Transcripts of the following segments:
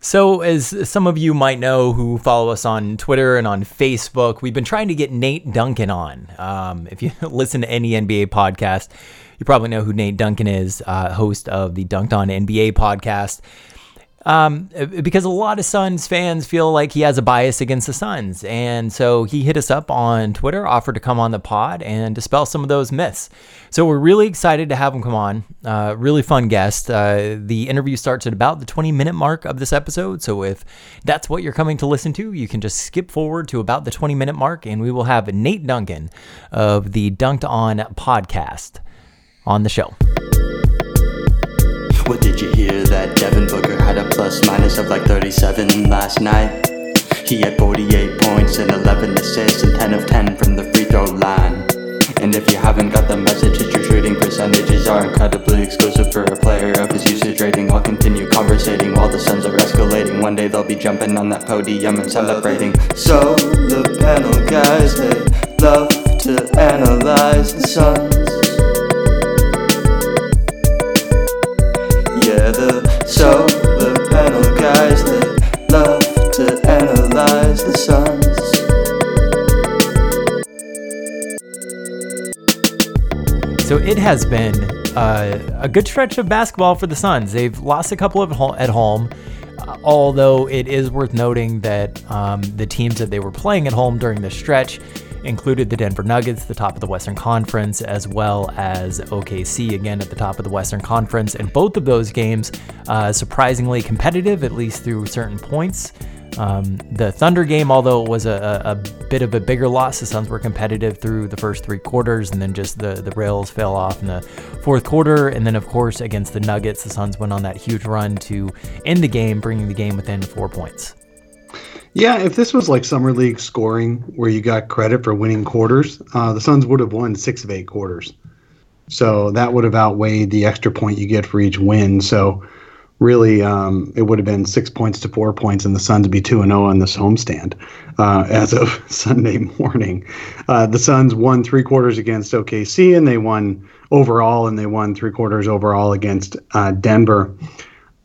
So as some of you might know who follow us on Twitter and on Facebook, we've been trying to get Nate Duncan on. If you listen to any NBA podcast, you probably know who Nate Duncan is, host of the Dunked On NBA podcast. Because a lot of Suns fans feel like he has a bias against the Suns. And so he hit us up on Twitter, offered to come on the pod and dispel some of those myths. So we're really excited to have him come on. Really fun guest. The interview starts at about the 20-minute mark of this episode. So if that's what you're coming to listen to, you can just skip forward to about the 20-minute mark, and we will have Nate Duncan of the Dunked On podcast on the show. What did you hear that Devin Booker had a plus minus of like 37 last night? He had 48 points and 11 assists and 10 of 10 from the free throw line. And if you haven't got the message that your shooting percentages are incredibly exclusive for a player of his usage rating, I'll continue conversating while the Suns are escalating. One day they'll be jumping on that podium and celebrating. So the panel guys, they love to analyze the Suns. So the panel guys, they love to analyze the Suns. So it has been a good stretch of basketball for the Suns. They've lost a couple at home, although it is worth noting that the teams that they were playing at home during this stretch included the Denver Nuggets, the top of the Western Conference, as well as OKC, again, at the top of the Western Conference. And both of those games, surprisingly competitive, at least through certain points. The Thunder game, although it was a bit of a bigger loss, the Suns were competitive through the first three quarters, and then just the rails fell off in the fourth quarter. And then, of course, against the Nuggets, the Suns went on that huge run to end the game, bringing the game within 4 points. Yeah, if this was like Summer League scoring where you got credit for winning quarters, the Suns would have won 6 of 8 quarters. So that would have outweighed the extra point you get for each win. So really, it would have been 6 points to 4 points, and the Suns would be 2-0 on this homestand as of Sunday morning. The Suns won 3 quarters against OKC, and they won overall, and they won 3 quarters overall against Denver.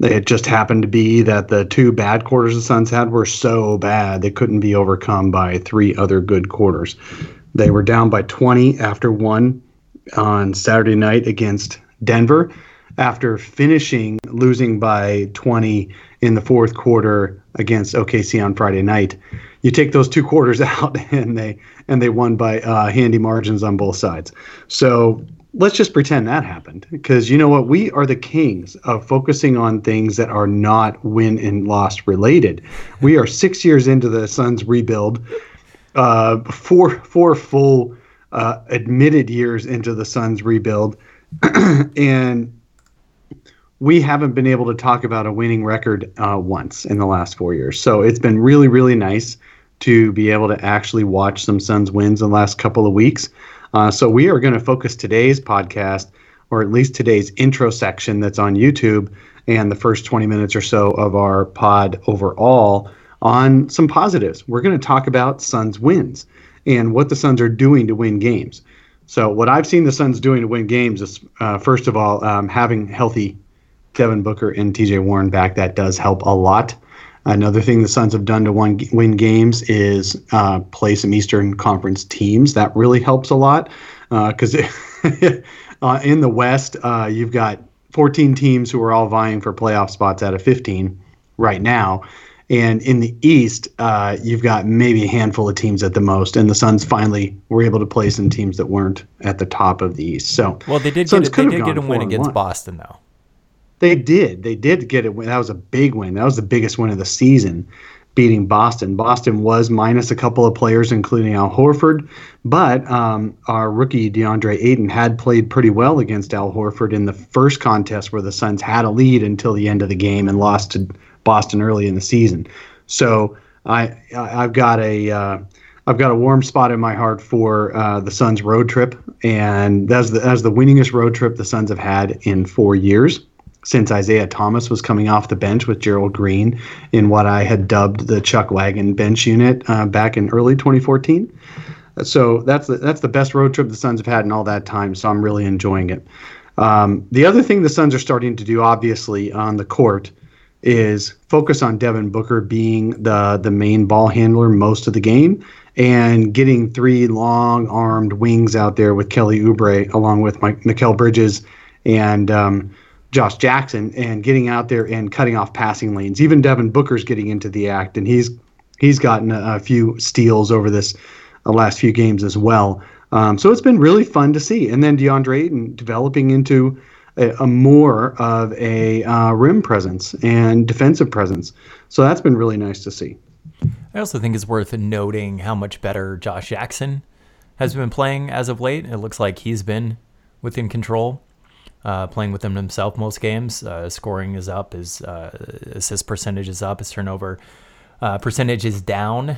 It just happened to be that the 2 bad quarters the Suns had were so bad they couldn't be overcome by 3 other good quarters. They were down by 20 after 1 on Saturday night against Denver, after finishing losing by 20 in the fourth quarter against OKC on Friday night. You take those 2 quarters out, and they won by handy margins on both sides. So let's just pretend that happened, because you know what? We are the kings of focusing on things that are not win and loss related. We are 6 years into the Suns rebuild, four full admitted years into the Suns rebuild, and we haven't been able to talk about a winning record once in the last 4 years. So it's been really, really nice to be able to actually watch some Suns wins in the last couple of weeks. So we are going to focus today's podcast, or at least today's intro section that's on YouTube, and the first 20 minutes or so of our pod overall, on some positives. We're going to talk about Suns wins and what the Suns are doing to win games. So what I've seen the Suns doing to win games is, first of all, having healthy Devin Booker and TJ Warren back. That does help a lot. Another thing the Suns have done to win games is play some Eastern Conference teams. That really helps a lot, because in the West, you've got 14 teams who are all vying for playoff spots out of 15 right now. And in the East, you've got maybe a handful of teams at the most. And the Suns finally were able to play some teams that weren't at the top of the East. So, well, they did get a win against Boston, though. They did get a win. That was a big win. That was the biggest win of the season, beating Boston. Boston was minus a couple of players, including Al Horford. But our rookie, DeAndre Ayton, had played pretty well against Al Horford in the first contest where the Suns had a lead until the end of the game and lost to Boston early in the season. So I've got a warm spot in my heart for the Suns road trip, and that's the winningest road trip the Suns have had in 4 years since Isaiah Thomas was coming off the bench with Gerald Green in what I had dubbed the Chuck Wagon bench unit back in early 2014. So that's the best road trip the Suns have had in all that time, so I'm really enjoying it. The other thing the Suns are starting to do, obviously, on the court is focus on Devin Booker being the main ball handler most of the game and getting three long-armed wings out there with Kelly Oubre along with Mikal Bridges and Josh Jackson, and getting out there and cutting off passing lanes. Even Devin Booker's getting into the act, and he's gotten a few steals over this last few games as well. So it's been really fun to see. And then DeAndre Ayton developing into a more of a rim presence and defensive presence. So that's been really nice to see. I also think it's worth noting how much better Josh Jackson has been playing as of late. It looks like he's been within control, playing with himself most games. Scoring is up, his assist percentage is up, his turnover percentage is down,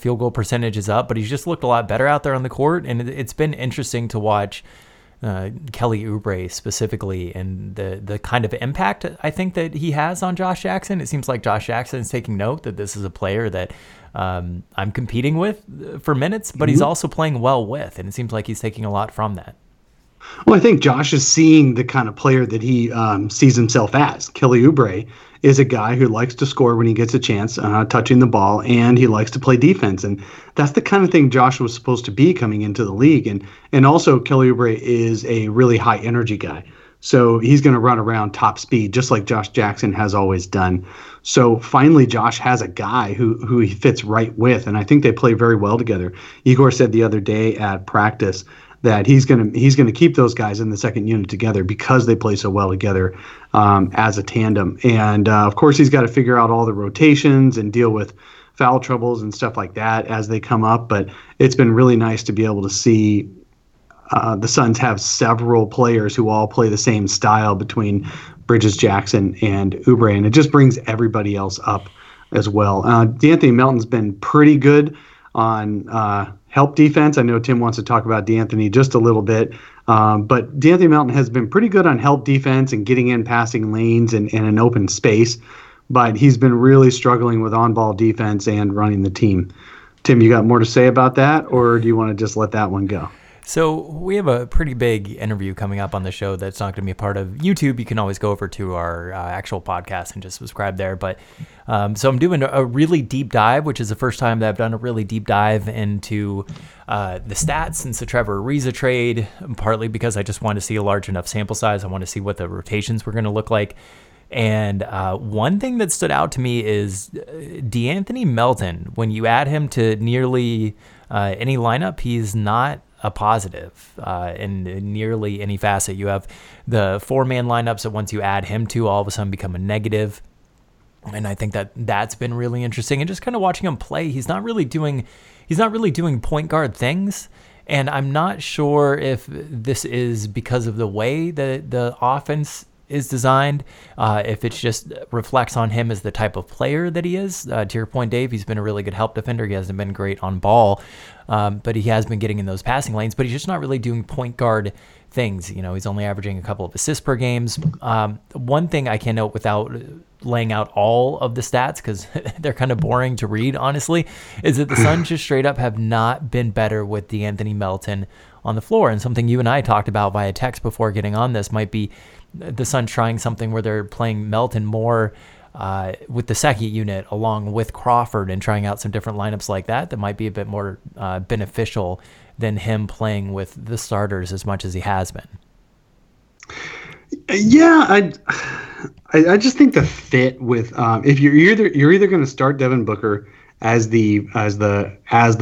field goal percentage is up, but he's just looked a lot better out there on the court, and it's been interesting to watch Kelly Oubre specifically and the kind of impact I think that he has on Josh Jackson. It seems like Josh Jackson is taking note that this is a player that I'm competing with for minutes, but he's also playing well with, and it seems like he's taking a lot from that. Well, I think Josh is seeing the kind of player that he sees himself as. Kelly Oubre is a guy who likes to score when he gets a chance, touching the ball, and he likes to play defense. And that's the kind of thing Josh was supposed to be coming into the league. And also, Kelly Oubre is a really high-energy guy. So he's going to run around top speed, just like Josh Jackson has always done. So finally, Josh has a guy who he fits right with, and I think they play very well together. Igor said the other day at practice that he's gonna keep those guys in the second unit together because they play so well together as a tandem. And of course, he's got to figure out all the rotations and deal with foul troubles and stuff like that as they come up. But it's been really nice to be able to see the Suns have several players who all play the same style between Bridges, Jackson, and Oubre, and it just brings everybody else up as well. DeAnthony Melton's been pretty good on help defense. I know Tim wants to talk about DeAnthony just a little bit, but DeAnthony Melton has been pretty good on help defense and getting in passing lanes and an open space, but he's been really struggling with on-ball defense and running the team. Tim, you got more to say about that, or do you want to just let that one go? So we have a pretty big interview coming up on the show that's not going to be a part of YouTube. You can always go over to our actual podcast and just subscribe there. But so I'm doing a really deep dive, which is the first time that I've done a really deep dive into the stats since the Trevor Ariza trade, partly because I just want to see a large enough sample size. I want to see what the rotations were going to look like. And one thing that stood out to me is DeAnthony Melton. When you add him to nearly any lineup, he's not a positive in nearly any facet. You have the four-man lineups that once you add him to, all of a sudden become a negative. And I think that that's been really interesting. And just kind of watching him play, he's not really doing point guard things. And I'm not sure if this is because of the way that the offense is designed, if it just reflects on him as the type of player that he is. To your point, Dave, he's been a really good help defender. He hasn't been great on ball, but he has been getting in those passing lanes, but he's just not really doing point guard things. You know, he's only averaging a couple of assists per games. One thing I can note without laying out all of the stats, because they're kind of boring to read, honestly, is that the Suns just straight up have not been better with DeAnthony Melton on the floor. And something you and I talked about via text before getting on this might be the Suns trying something where they're playing Melton more with the second unit along with Crawford and trying out some different lineups like that. That might be a bit more beneficial than him playing with the starters as much as he has been. Yeah, I just think the fit with if you're either going to start Devin Booker as the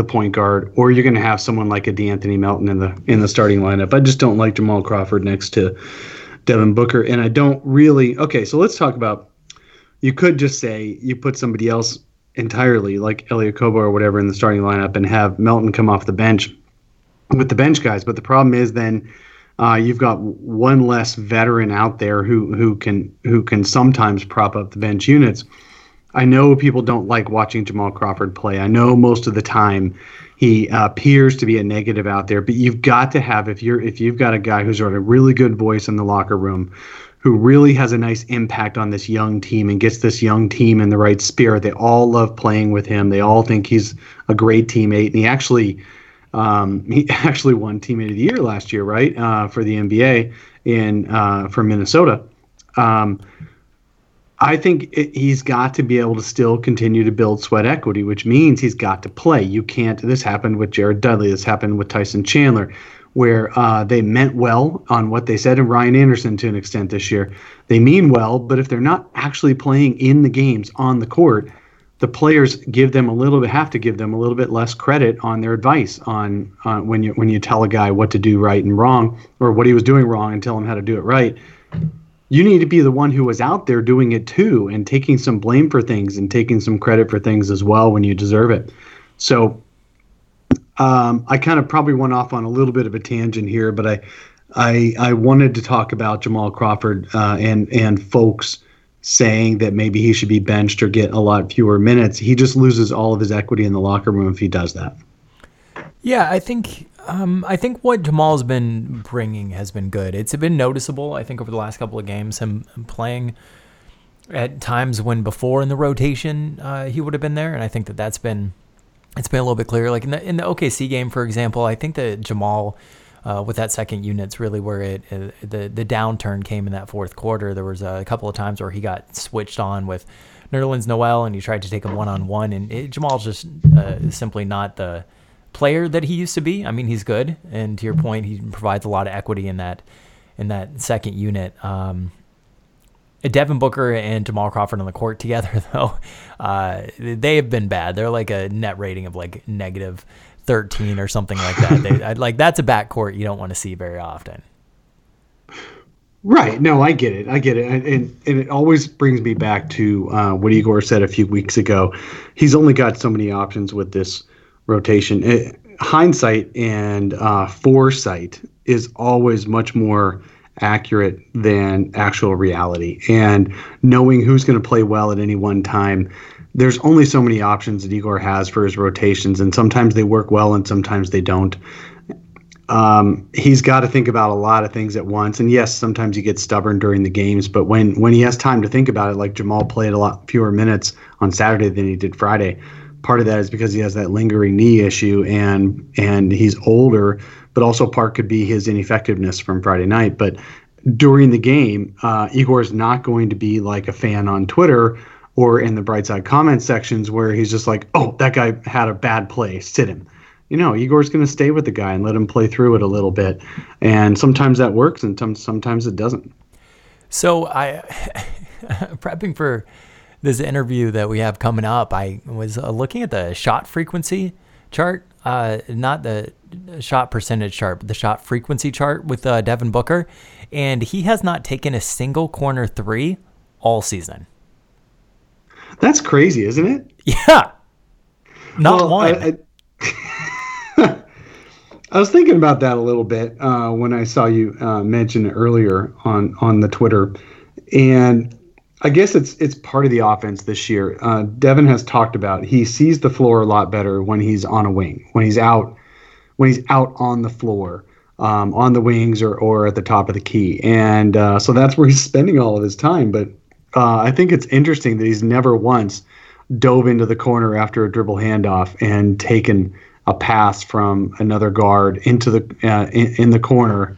point guard, or you're going to have someone like a DeAnthony Melton in the starting lineup. I just don't like Jamal Crawford next to Devin Booker, and I don't really. Okay, so let's talk about. You could just say you put somebody else entirely, like Eliakobo or whatever, in the starting lineup, and have Melton come off the bench with the bench guys. But the problem is then you've got one less veteran out there who can sometimes prop up the bench units. I know people don't like watching Jamal Crawford play. I know most of the time he appears to be a negative out there, but you've got to have, if you've got a guy who's got a really good voice in the locker room, who really has a nice impact on this young team and gets this young team in the right spirit. They all love playing with him. They all think he's a great teammate, and he actually won Teammate of the Year last year, right, for the NBA for Minnesota. I think he's got to be able to still continue to build sweat equity, which means he's got to play. You can't. This happened with Jared Dudley. This happened with Tyson Chandler, where they meant well on what they said, and Ryan Anderson to an extent this year. They mean well, but if they're not actually playing in the games on the court, the players have to give them a little bit less credit on their advice on when you tell a guy what to do right and wrong, or what he was doing wrong and tell him how to do it right. You need to be the one who was out there doing it too, and taking some blame for things and taking some credit for things as well when you deserve it. So I kind of probably went off on a little bit of a tangent here, but I wanted to talk about Jamal Crawford and folks saying that maybe he should be benched or get a lot fewer minutes. He just loses all of his equity in the locker room if he does that. Yeah, I think what Jamal's been bringing has been good. It's been noticeable, I think, over the last couple of games, him playing at times when before in the rotation he would have been there, and I think that's been a little bit clearer. Like in the OKC game, for example, I think that Jamal with that second unit's really where the downturn came in that fourth quarter. There was a couple of times where he got switched on with Nerlens Noel, and he tried to take him one-on-one, and Jamal's just simply not the player that he used to be. I mean, he's good, and to your point, he provides a lot of equity in that second unit. Devin Booker and Jamal Crawford on the court together, though, they have been bad. They're like a net rating of like negative 13 or something like that. That's a backcourt you don't want to see very often. Right. No, I get it. And it always brings me back to what Igor said a few weeks ago. He's only got so many options with this rotation. Hindsight and foresight is always much more accurate than actual reality, and knowing who's going to play well at any one time. There's only so many options that Igor has for his rotations, and sometimes they work well and sometimes they don't. He's got to think about a lot of things at once, and yes, sometimes he gets stubborn during the games, but when he has time to think about it, like Jamal played a lot fewer minutes on Saturday than he did Friday. Part of that is because he has that lingering knee issue, and he's older, but also part could be his ineffectiveness from Friday night. But during the game, Igor is not going to be like a fan on Twitter or in the bright side comment sections where he's just like, oh, that guy had a bad play, sit him. You know, Igor's going to stay with the guy and let him play through it a little bit. And sometimes that works, and sometimes it doesn't. So prepping for this interview that we have coming up, I was looking at the shot frequency chart, not the shot percentage chart, but the shot frequency chart with Devin Booker, and he has not taken a single corner three all season. That's crazy, isn't it? Yeah. Not one. I was thinking about that a little bit when I saw you mention it earlier on the Twitter, and I guess it's part of the offense this year. Devin has talked about he sees the floor a lot better when he's on a wing, when he's out on the floor, on the wings or at the top of the key. And so that's where he's spending all of his time. But I think it's interesting that he's never once dove into the corner after a dribble handoff and taken a pass from another guard into the in the corner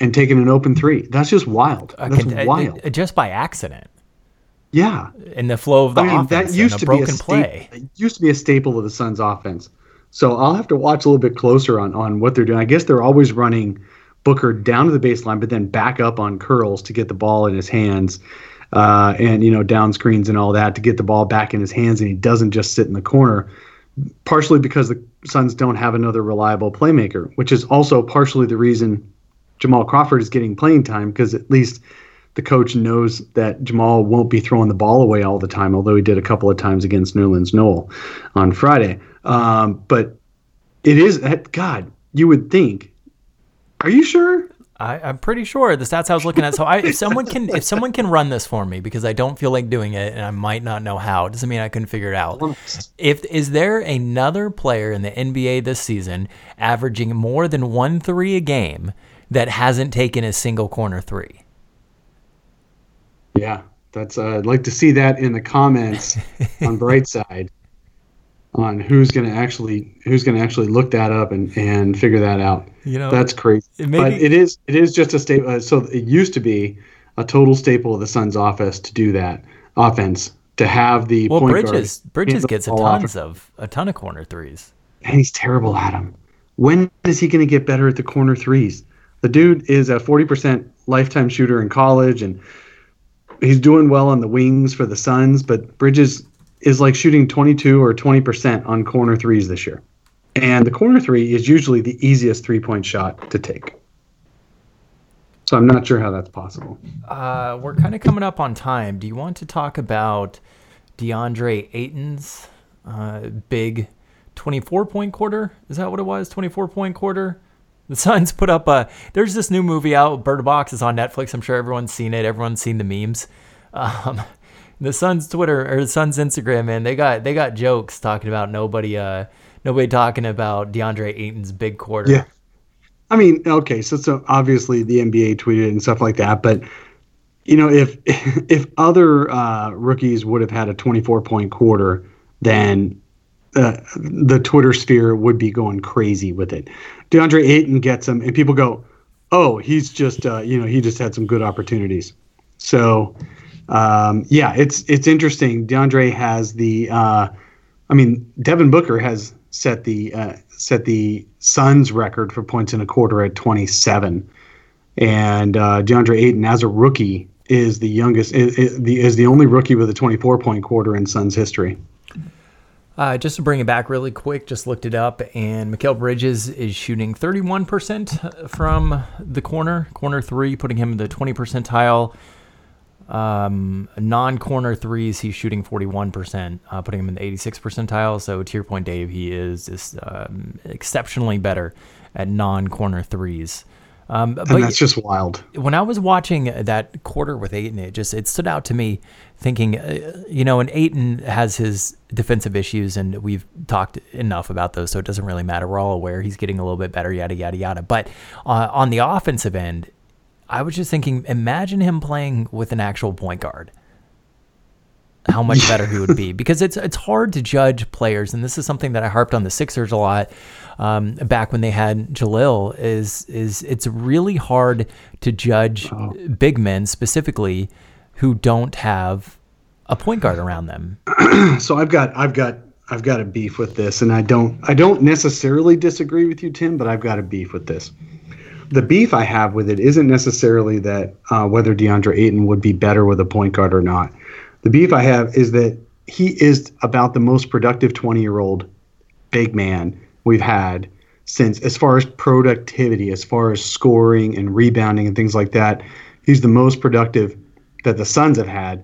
and taking an open three. That's just wild. That's wild. Just by accident. Yeah. In the flow of the offense, that used to be a broken play. It used to be a staple of the Suns' offense. So I'll have to watch a little bit closer on what they're doing. I guess they're always running Booker down to the baseline, but then back up on curls to get the ball in his hands, and down screens and all that to get the ball back in his hands, and he doesn't just sit in the corner. Partially because the Suns don't have another reliable playmaker, which is also partially the reason Jamal Crawford is getting playing time, because at least the coach knows that Jamal won't be throwing the ball away all the time, although he did a couple of times against Nerlens Noel on Friday. But it is, God, you would think, are you sure? I'm pretty sure the stats I was looking at. So if someone can run this for me, because I don't feel like doing it and I might not know how, it doesn't mean I couldn't figure it out. Is there another player in the NBA this season averaging more than 1 3 a game that hasn't taken a single corner three? Yeah, that's I'd like to see that in the comments on Brightside on who's going to actually look that up and figure that out. You know, that's crazy. But it is just a staple. So it used to be a total staple of the Suns' office to do that offense, to have the point guard. Bridges gets a ton of corner threes, and he's terrible at them. When is he going to get better at the corner threes? The dude is a 40% lifetime shooter in college, and he's doing well on the wings for the Suns. But Bridges is like shooting 22 or 20% on corner threes this year. And the corner three is usually the easiest three-point shot to take. So I'm not sure how that's possible. We're kind of coming up on time. Do you want to talk about DeAndre Ayton's big 24-point quarter? Is that what it was, 24-point quarter? The Suns put up there's this new movie out, Bird Box, is on Netflix. I'm sure everyone's seen it. Everyone's seen the memes. The Suns Twitter or the Suns Instagram, man, they got jokes talking about nobody talking about DeAndre Ayton's big quarter. Yeah, I mean, okay, so obviously the NBA tweeted and stuff like that, but you know, if other rookies would have had a 24-point quarter, then the Twitter sphere would be going crazy with it. DeAndre Ayton gets them, and people go, "Oh, he's just he just had some good opportunities." So. It's interesting. DeAndre has Devin Booker has set the Suns record for points in a quarter at 27, and DeAndre Ayton as a rookie is the youngest, is the only rookie with a 24-point quarter in Suns history. Just to bring it back really quick, just looked it up, and Mikal Bridges is shooting 31% from the corner three, putting him in the 20th percentile. Non-corner threes, he's shooting 41%, putting him in the 86th percentile. So to your point, Dave, he is just exceptionally better at non-corner threes. And that's just wild. When I was watching that quarter with Ayton, it stood out to me thinking, and Ayton has his defensive issues, and we've talked enough about those, so it doesn't really matter. We're all aware he's getting a little bit better, yada, yada, yada. But on the offensive end, I was just thinking, imagine him playing with an actual point guard, how much better he would be, because it's hard to judge players. And this is something that I harped on the Sixers a lot back when they had Jahlil, is it's really hard to judge big men specifically who don't have a point guard around them. So I've got a beef with this, and I don't necessarily disagree with you, Tim, but I've got a beef with this. The beef I have with it isn't necessarily that whether DeAndre Ayton would be better with a point guard or not. The beef I have is that he is about the most productive 20-year-old big man we've had since, as far as productivity, as far as scoring and rebounding and things like that. He's the most productive that the Suns have had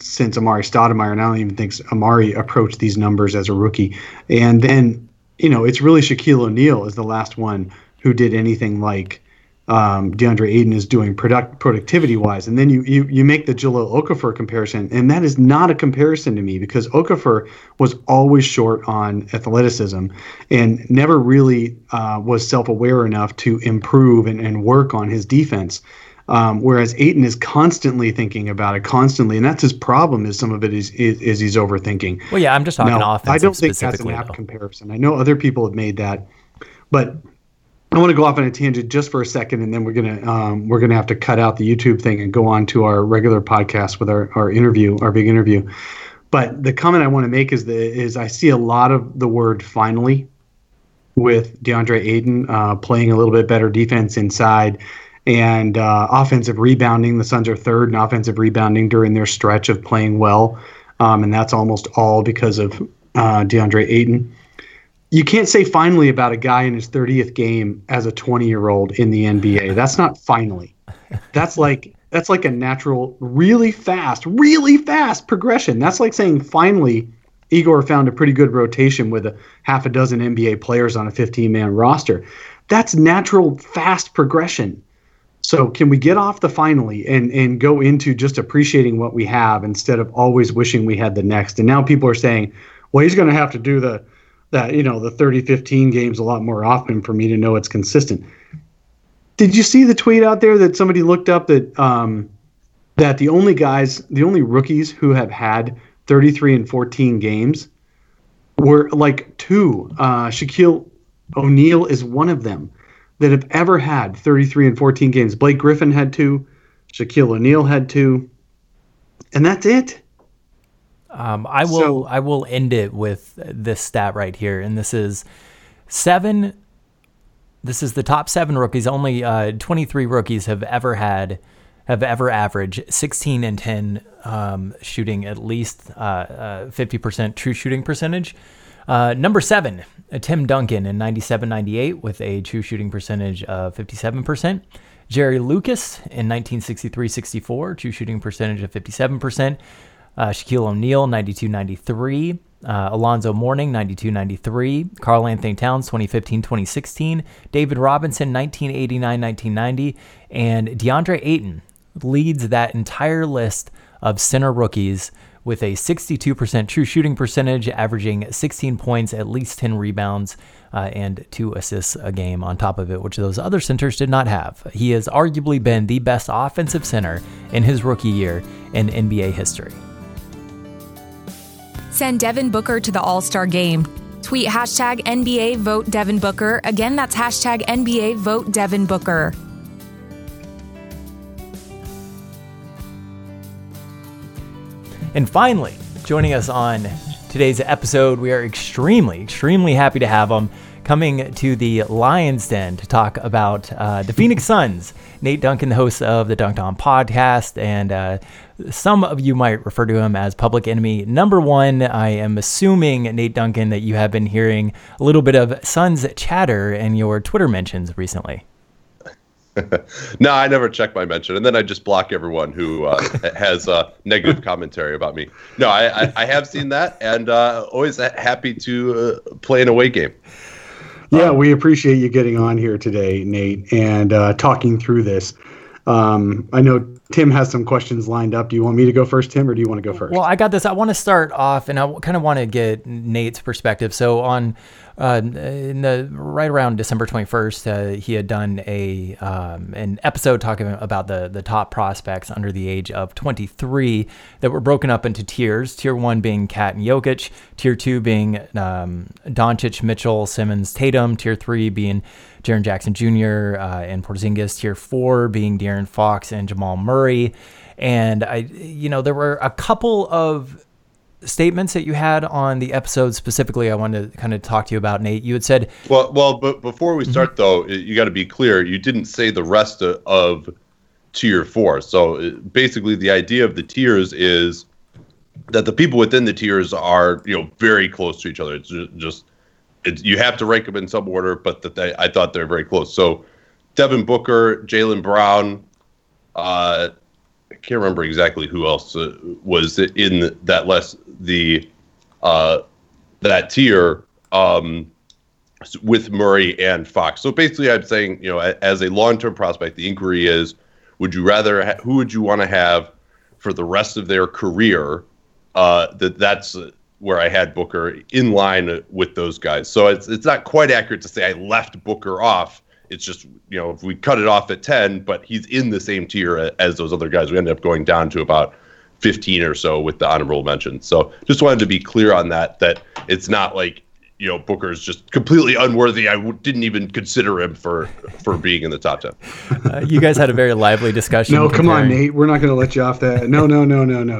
since Amari Stoudemire, and I don't even think Amari approached these numbers as a rookie. And then, it's really Shaquille O'Neal is the last one who did anything like DeAndre Ayton is doing productivity-wise. And then you make the Jahlil Okafor comparison, and that is not a comparison to me, because Okafor was always short on athleticism and never really was self-aware enough to improve and work on his defense, whereas Ayton is constantly thinking about it, and that's his problem, is some of it is he's overthinking. Well, yeah, I'm just talking offensive specifically. I don't think that's an apt comparison. I know other people have made that, but I want to go off on a tangent just for a second, and then we're gonna have to cut out the YouTube thing and go on to our regular podcast with our big interview. But the comment I want to make is I see a lot of the word "finally" with DeAndre Ayton playing a little bit better defense inside and offensive rebounding. The Suns are third in offensive rebounding during their stretch of playing well, and that's almost all because of DeAndre Ayton. You can't say finally about a guy in his 30th game as a 20-year-old in the NBA. That's not finally. That's like a natural, really fast progression. That's like saying finally Igor found a pretty good rotation with a half a dozen NBA players on a 15-man roster. That's natural, fast progression. So can we get off the finally and go into just appreciating what we have instead of always wishing we had the next? And now people are saying, well, he's going to have to do the 30-15 games a lot more often for me to know it's consistent. Did you see the tweet out there that somebody looked up that the only rookies who have had 33 and 14 games were like two? Shaquille O'Neal is one of them that have ever had 33 and 14 games. Blake Griffin had two. Shaquille O'Neal had two. And that's it. I will end it with this stat right here. And this is the top seven rookies. Only 23 rookies have ever averaged 16 and 10 shooting at least 50% true shooting percentage. Number seven, Tim Duncan in 97-98 with a true shooting percentage of 57%. Jerry Lucas in 1963-64, true shooting percentage of 57%. Shaquille O'Neal, 92-93. Alonzo Mourning, 92-93. Karl Anthony Towns, 2015-2016. David Robinson, 1989-1990. And DeAndre Ayton leads that entire list of center rookies with a 62% true shooting percentage, averaging 16 points, at least 10 rebounds, and 2 assists a game on top of it, which those other centers did not have. He has arguably been the best offensive center in his rookie year in NBA history. Send Devin Booker to the All-Star Game. Tweet hashtag NBA Vote Devin Booker. Again, that's hashtag NBA Vote Devin Booker. And finally, joining us on today's episode, we are extremely, extremely happy to have him coming to the Lion's Den to talk about the Phoenix Suns. Nate Duncan, the host of the Dunked On podcast, and some of you might refer to him as public enemy number one. I am assuming, Nate Duncan, that you have been hearing a little bit of Suns chatter in your Twitter mentions recently. No, I never check my mention, and then I just block everyone who has negative commentary about me. No, I have seen that, and always happy to play an away game. Yeah, we appreciate you getting on here today, Nate, and talking through this. I know Tim has some questions lined up. Do you want me to go first, Tim, or do you want to go first? Well, I got this. I want to start off, and I kind of want to get Nate's perspective. So on right around December 21st, he had done an episode talking about the top prospects under the age of 23 that were broken up into tiers. Tier 1 being Cat and Jokic. Tier 2 being Doncic, Mitchell, Simmons, Tatum. Tier 3 being Jaren Jackson Jr. And Porzingis. Tier 4 being De'Aaron Fox and Jamal Murray. And there were a couple of statements that you had on the episode specifically I wanted to kind of talk to you about, Nate. You had said, well, but before we start, though, you got to be clear. You didn't say the rest of tier 4. So basically the idea of the tiers is that the people within the tiers are, very close to each other. It's just, you have to rank them in some order, but I thought they're very close. So Devin Booker, Jaylen Brown, I can't remember exactly who else was in that list, that tier with Murray and Fox. So basically, I'm saying, as a long-term prospect, the inquiry is: who would you want to have for the rest of their career? That's where I had Booker in line with those guys. So it's not quite accurate to say I left Booker off. It's just, if we cut it off at 10, but he's in the same tier as those other guys, we end up going down to about 15 or so with the honorable mentions. So just wanted to be clear on that it's not like, Booker's just completely unworthy. I didn't even consider him for being in the top 10. You guys had a very lively discussion. No, come on, Nate. We're not going to let you off that. No.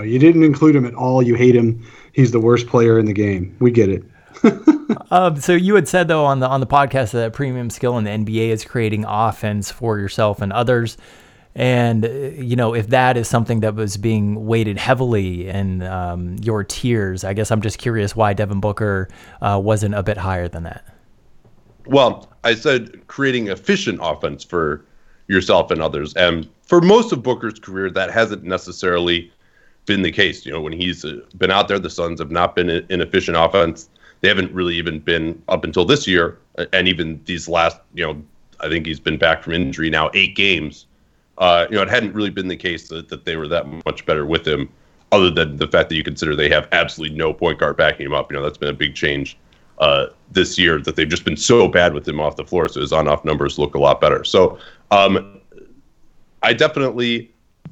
You didn't include him at all. You hate him. He's the worst player in the game. We get it. So you had said, though, on the podcast that premium skill in the NBA is creating offense for yourself and others. And, if that is something that was being weighted heavily in your tiers, I guess I'm just curious why Devin Booker wasn't a bit higher than that. Well, I said creating efficient offense for yourself and others. And for most of Booker's career, that hasn't necessarily been the case. When he's been out there, the Suns have not been an efficient offense. They haven't really even been up until this year, and even these last, I think he's been back from injury now 8 games. It hadn't really been the case that they were that much better with him, other than the fact that you consider they have absolutely no point guard backing him up. That's been a big change this year, that they've just been so bad with him off the floor. So his on-off numbers look a lot better. So I definitely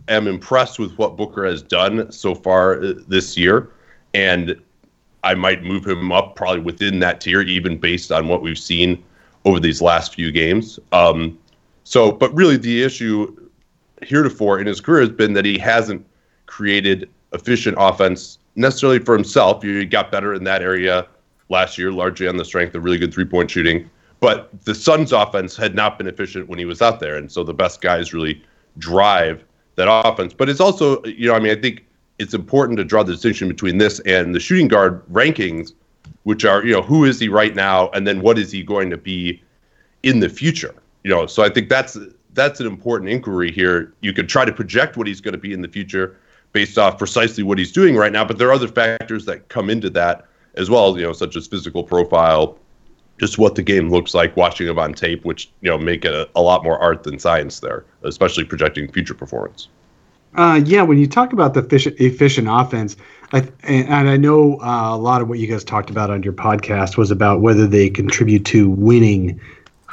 am impressed with what Booker has done so far this year. And I might move him up probably within that tier, even based on what we've seen over these last few games. But really the issue heretofore in his career has been that he hasn't created efficient offense necessarily for himself. He got better in that area last year, largely on the strength of really good three-point shooting. But the Suns' offense had not been efficient when he was out there, and so the best guys really drive that offense. But it's also, I think it's important to draw the distinction between this and the shooting guard rankings, which are, who is he right now, and then what is he going to be in the future? So I think that's an important inquiry here. You could try to project what he's going to be in the future based off precisely what he's doing right now, but there are other factors that come into that as well, such as physical profile, just what the game looks like, watching him on tape, which, make it a lot more art than science there, especially projecting future performance. When you talk about the efficient offense, I know a lot of what you guys talked about on your podcast was about whether they contribute to winning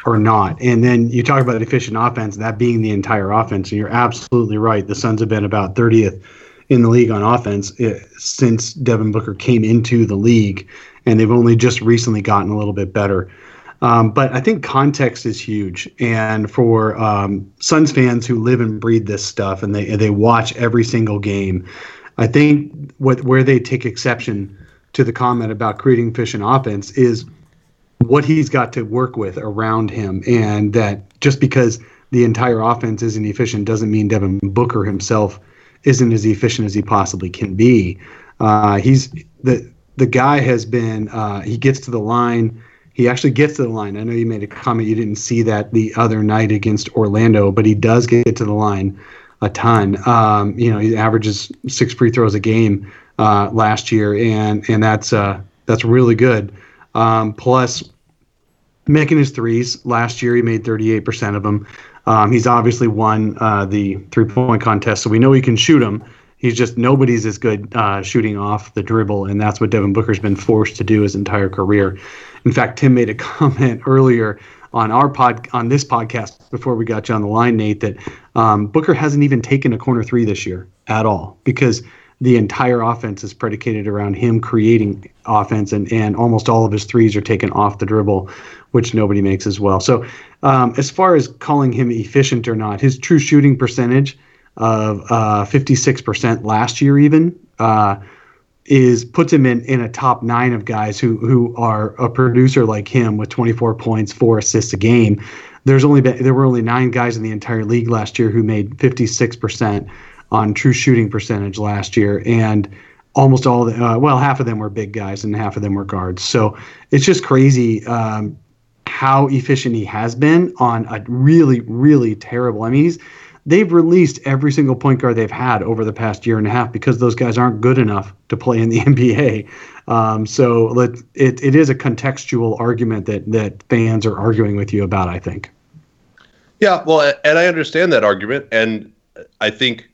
or not. And then you talk about an efficient offense, and that being the entire offense. And you're absolutely right. The Suns have been about 30th in the league on offense since Devin Booker came into the league, and they've only just recently gotten a little bit better. But I think context is huge, and for Suns fans who live and breathe this stuff, and they watch every single game, I think where they take exception to the comment about creating efficient offense is what he's got to work with around him, and that just because the entire offense isn't efficient doesn't mean Devin Booker himself isn't as efficient as he possibly can be. The guy has been he gets to the line. He actually gets to the line. I know you made a comment you didn't see that the other night against Orlando, but he does get to the line a ton. He averages 6 free throws a game last year, and that's really good. Plus, making his threes last year, he made 38% of them. He's obviously won the three-point contest, so we know he can shoot them. He's just nobody's as good shooting off the dribble, and that's what Devin Booker's been forced to do his entire career. In fact, Tim made a comment earlier on on this podcast before we got you on the line, Nate, that Booker hasn't even taken a corner three this year at all, because the entire offense is predicated around him creating offense, and almost all of his threes are taken off the dribble, which nobody makes as well. So as far as calling him efficient or not, his true shooting percentage of 56% last year even puts him in a top 9 of guys who are a producer like him with 24 points, 4 assists a game. There were only 9 guys in the entire league last year who made 56% on true shooting percentage last year, and almost all half of them were big guys and half of them were guards. So it's just crazy how efficient he has been on a really, really terrible. They've released every single point guard they've had over the past year and a half because those guys aren't good enough to play in the NBA. So it is a contextual argument that fans are arguing with you about, I think. Yeah, well, and I understand that argument. And I think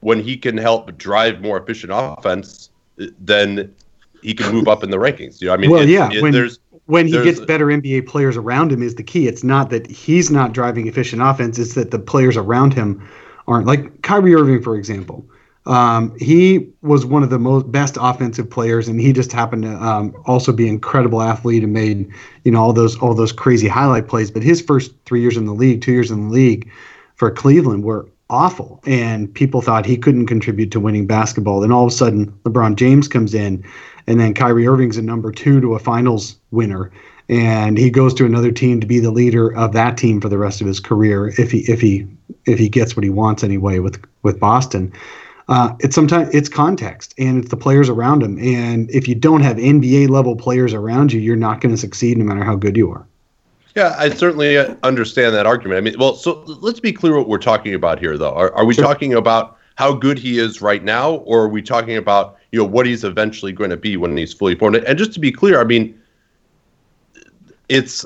when he can help drive more efficient offense, then he can move up in the rankings. When he gets better NBA players around him is the key. It's not that he's not driving efficient offense. It's that the players around him aren't. Like Kyrie Irving, for example. He was one of the best offensive players, and he just happened to also be an incredible athlete and made all those crazy highlight plays. But his first 3 years in the league, 2 years in the league for Cleveland were awful, and people thought he couldn't contribute to winning basketball. Then all of a sudden, LeBron James comes in, and then Kyrie Irving's a number 2 to a finals winner, and he goes to another team to be the leader of that team for the rest of his career if he gets what he wants anyway with Boston. It's context, and it's the players around him. And if you don't have NBA level players around you, you're not going to succeed no matter how good you are. Yeah, I certainly understand that argument. So let's be clear what we're talking about here, though. Are we talking about how good he is right now, or are we talking about what he's eventually going to be when he's fully formed? And just to be clear, it's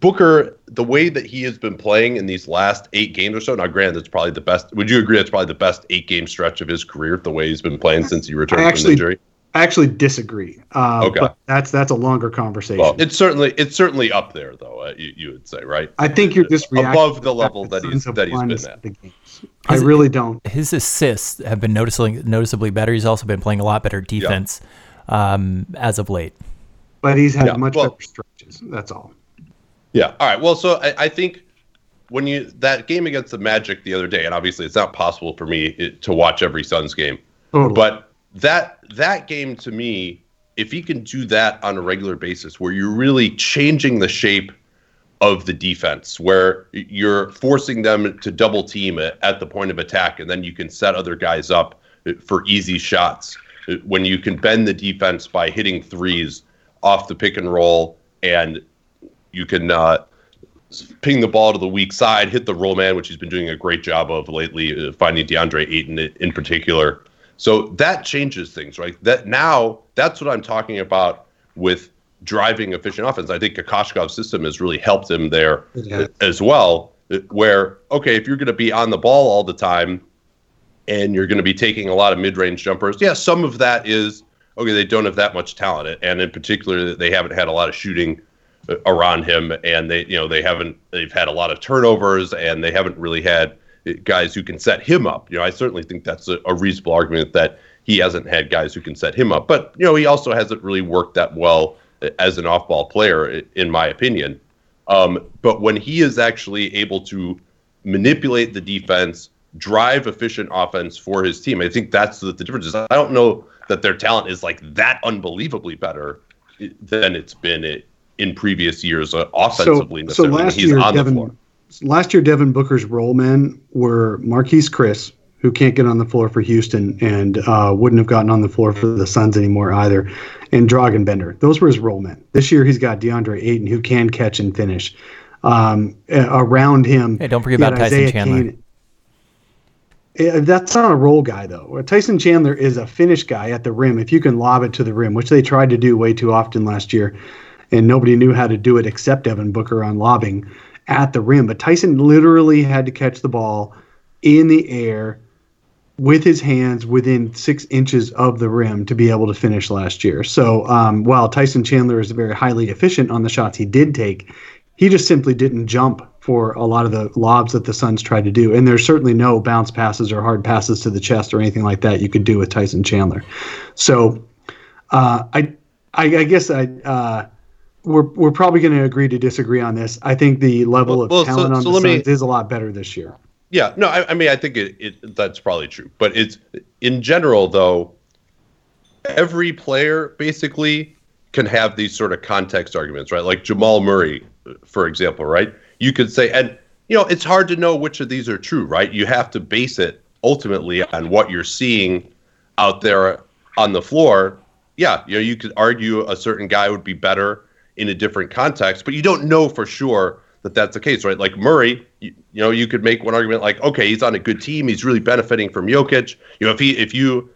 Booker, the way that he has been playing in these last 8 games or so, now granted, it's probably the best. Would you agree that's probably the best 8-game stretch of his career, the way he's been playing since he returned from injury? I actually disagree. Okay. But that's a longer conversation. Well, it's certainly up there, though, you would say, right? I think you're just above the level that he's been at. I really don't. His assists have been noticeably better. He's also been playing a lot better defense as of late. But he's had much better stretches, that's all. Yeah. All right. Well, so I think when that game against the Magic the other day, and obviously it's not possible for me to watch every Suns game, totally. But that game to me, if he can do that on a regular basis, where you're really changing the shape of the defense, where you're forcing them to double team at the point of attack, and then you can set other guys up for easy shots, when you can bend the defense by hitting threes off the pick and roll, and you can ping the ball to the weak side, hit the roll man, which he's been doing a great job of lately, finding DeAndre Ayton in particular. So that changes things, right? That's what I'm talking about with driving efficient offense. I think Kokoschkov's system has really helped him there as well, where, okay, if you're going to be on the ball all the time and you're going to be taking a lot of mid-range jumpers, some of that is, okay, they don't have that much talent. And in particular, they haven't had a lot of shooting around him, and they've had a lot of turnovers, and they haven't really had guys who can set him up. I certainly think that's a reasonable argument that he hasn't had guys who can set him up. But he also hasn't really worked that well as an off-ball player, in my opinion. But when he is actually able to manipulate the defense, drive efficient offense for his team, I think that's the difference. I don't know that their talent is like that unbelievably better than it's been in previous years offensively. So last year, Devin Booker's role men were Marquise Chris, who can't get on the floor for Houston and wouldn't have gotten on the floor for the Suns anymore either, and Dragan Bender. Those were his role men. This year he's got DeAndre Ayton, who can catch and finish. Around him. Hey, don't forget about Tyson Chandler. That's not a role guy, though. Tyson Chandler is a finish guy at the rim. If you can lob it to the rim, which they tried to do way too often last year, and nobody knew how to do it except Devin Booker on lobbing at the rim. But Tyson literally had to catch the ball in the air with his hands within 6 inches of the rim to be able to finish last year. So while Tyson Chandler is very highly efficient on the shots he did take, he just simply didn't jump for a lot of the lobs that the Suns tried to do. And there's certainly no bounce passes or hard passes to the chest or anything like that you could do with Tyson Chandler. So I guess We're probably going to agree to disagree on this. I think the level of talent on the Suns is a lot better this year. Yeah, no, I mean, I think that's probably true. But it's in general, though, every player basically can have these sort of context arguments, right? Like Jamal Murray, for example, right? You could say, and, it's hard to know which of these are true, right? You have to base it ultimately on what you're seeing out there on the floor. Yeah, you could argue a certain guy would be better in a different context, but you don't know for sure that that's the case, right? Like Murray, you could make one argument like, okay, he's on a good team. He's really benefiting from Jokic. If you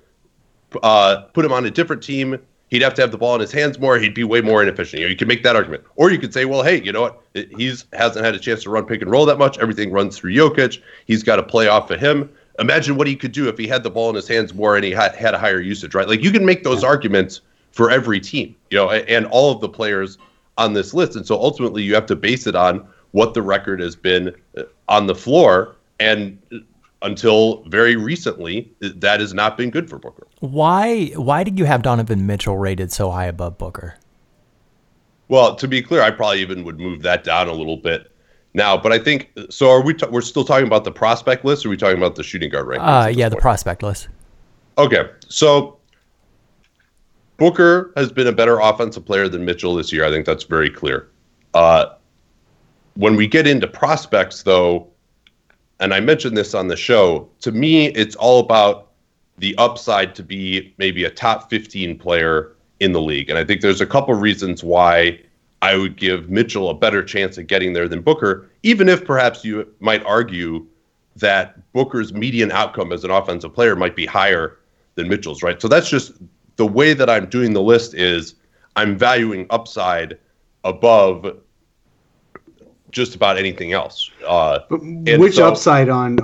put him on a different team, he'd have to have the ball in his hands more. He'd be way more inefficient. You could make that argument. Or you could say, well, hey, you know what? He hasn't had a chance to run pick and roll that much. Everything runs through Jokic. He's got to play off of him. Imagine what he could do if he had the ball in his hands more and he had a higher usage, right? Like you can make those arguments for every team, and all of the players on this list. And so ultimately you have to base it on what the record has been on the floor. And until very recently, that has not been good for Booker. Why did you have Donovan Mitchell rated so high above Booker? Well, to be clear, I probably even would move that down a little bit now, but I think, so are we're still talking about the prospect list, or are we talking about the shooting guard rankings? The prospect list. Okay. So Booker has been a better offensive player than Mitchell this year. I think that's very clear. When we get into prospects, though, and I mentioned this on the show, to me, it's all about the upside to be maybe a top 15 player in the league. And I think there's a couple reasons why I would give Mitchell a better chance at getting there than Booker, even if perhaps you might argue that Booker's median outcome as an offensive player might be higher than Mitchell's, right? So that's just the way that I'm doing the list is I'm valuing upside above just about anything else. Upside on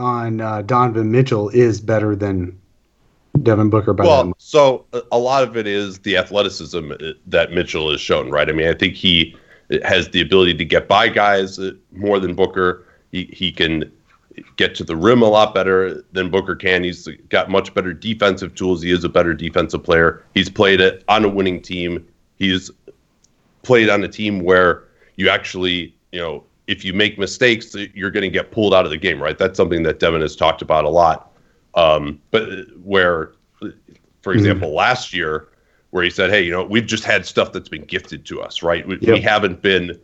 Donovan Mitchell is better than Devin Booker by that much? So a lot of it is the athleticism that Mitchell has shown, right? I mean, I think he has the ability to get by guys more than Booker. He can get to the rim a lot better than Booker can. He's got much better defensive tools. He is a better defensive player. He's played on a winning team. He's played on a team where you actually, if you make mistakes, you're going to get pulled out of the game, right? That's something that Devin has talked about a lot. But where, for example, last year, where he said, hey, we've just had stuff that's been gifted to us, right? We haven't been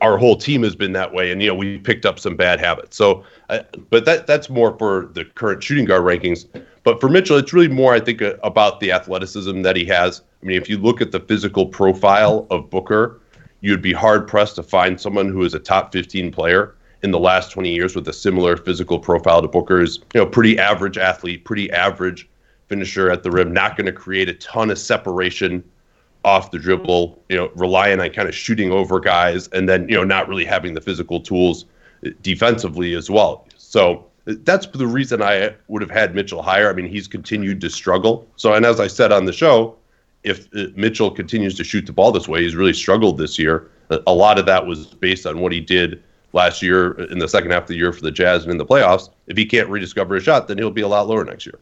our whole team has been that way. And, we picked up some bad habits. So, but that's more for the current shooting guard rankings. But for Mitchell, it's really more, I think, about the athleticism that he has. I mean, if you look at the physical profile of Booker, you'd be hard pressed to find someone who is a top 15 player in the last 20 years with a similar physical profile to Booker's, pretty average athlete, pretty average finisher at the rim, not going to create a ton of separation off the dribble, relying on kind of shooting over guys and then, not really having the physical tools defensively as well. So that's the reason I would have had Mitchell higher. I mean, he's continued to struggle. So, and as I said on the show, if Mitchell continues to shoot the ball this way, he's really struggled this year. A lot of that was based on what he did last year in the second half of the year for the Jazz and in the playoffs. If he can't rediscover his shot, then he'll be a lot lower next year.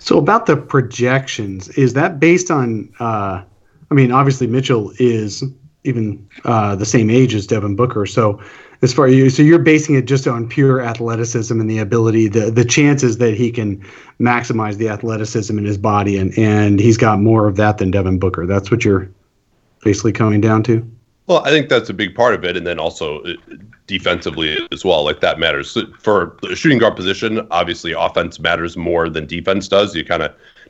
So about the projections, is that based on, I mean, obviously Mitchell is even the same age as Devin Booker. So, so you're basing it just on pure athleticism and the ability, the chances that he can maximize the athleticism in his body, and he's got more of that than Devin Booker. That's what you're basically coming down to. Well, I think that's a big part of it, and then also defensively as well. Like that matters for the shooting guard position. Obviously, offense matters more than defense does.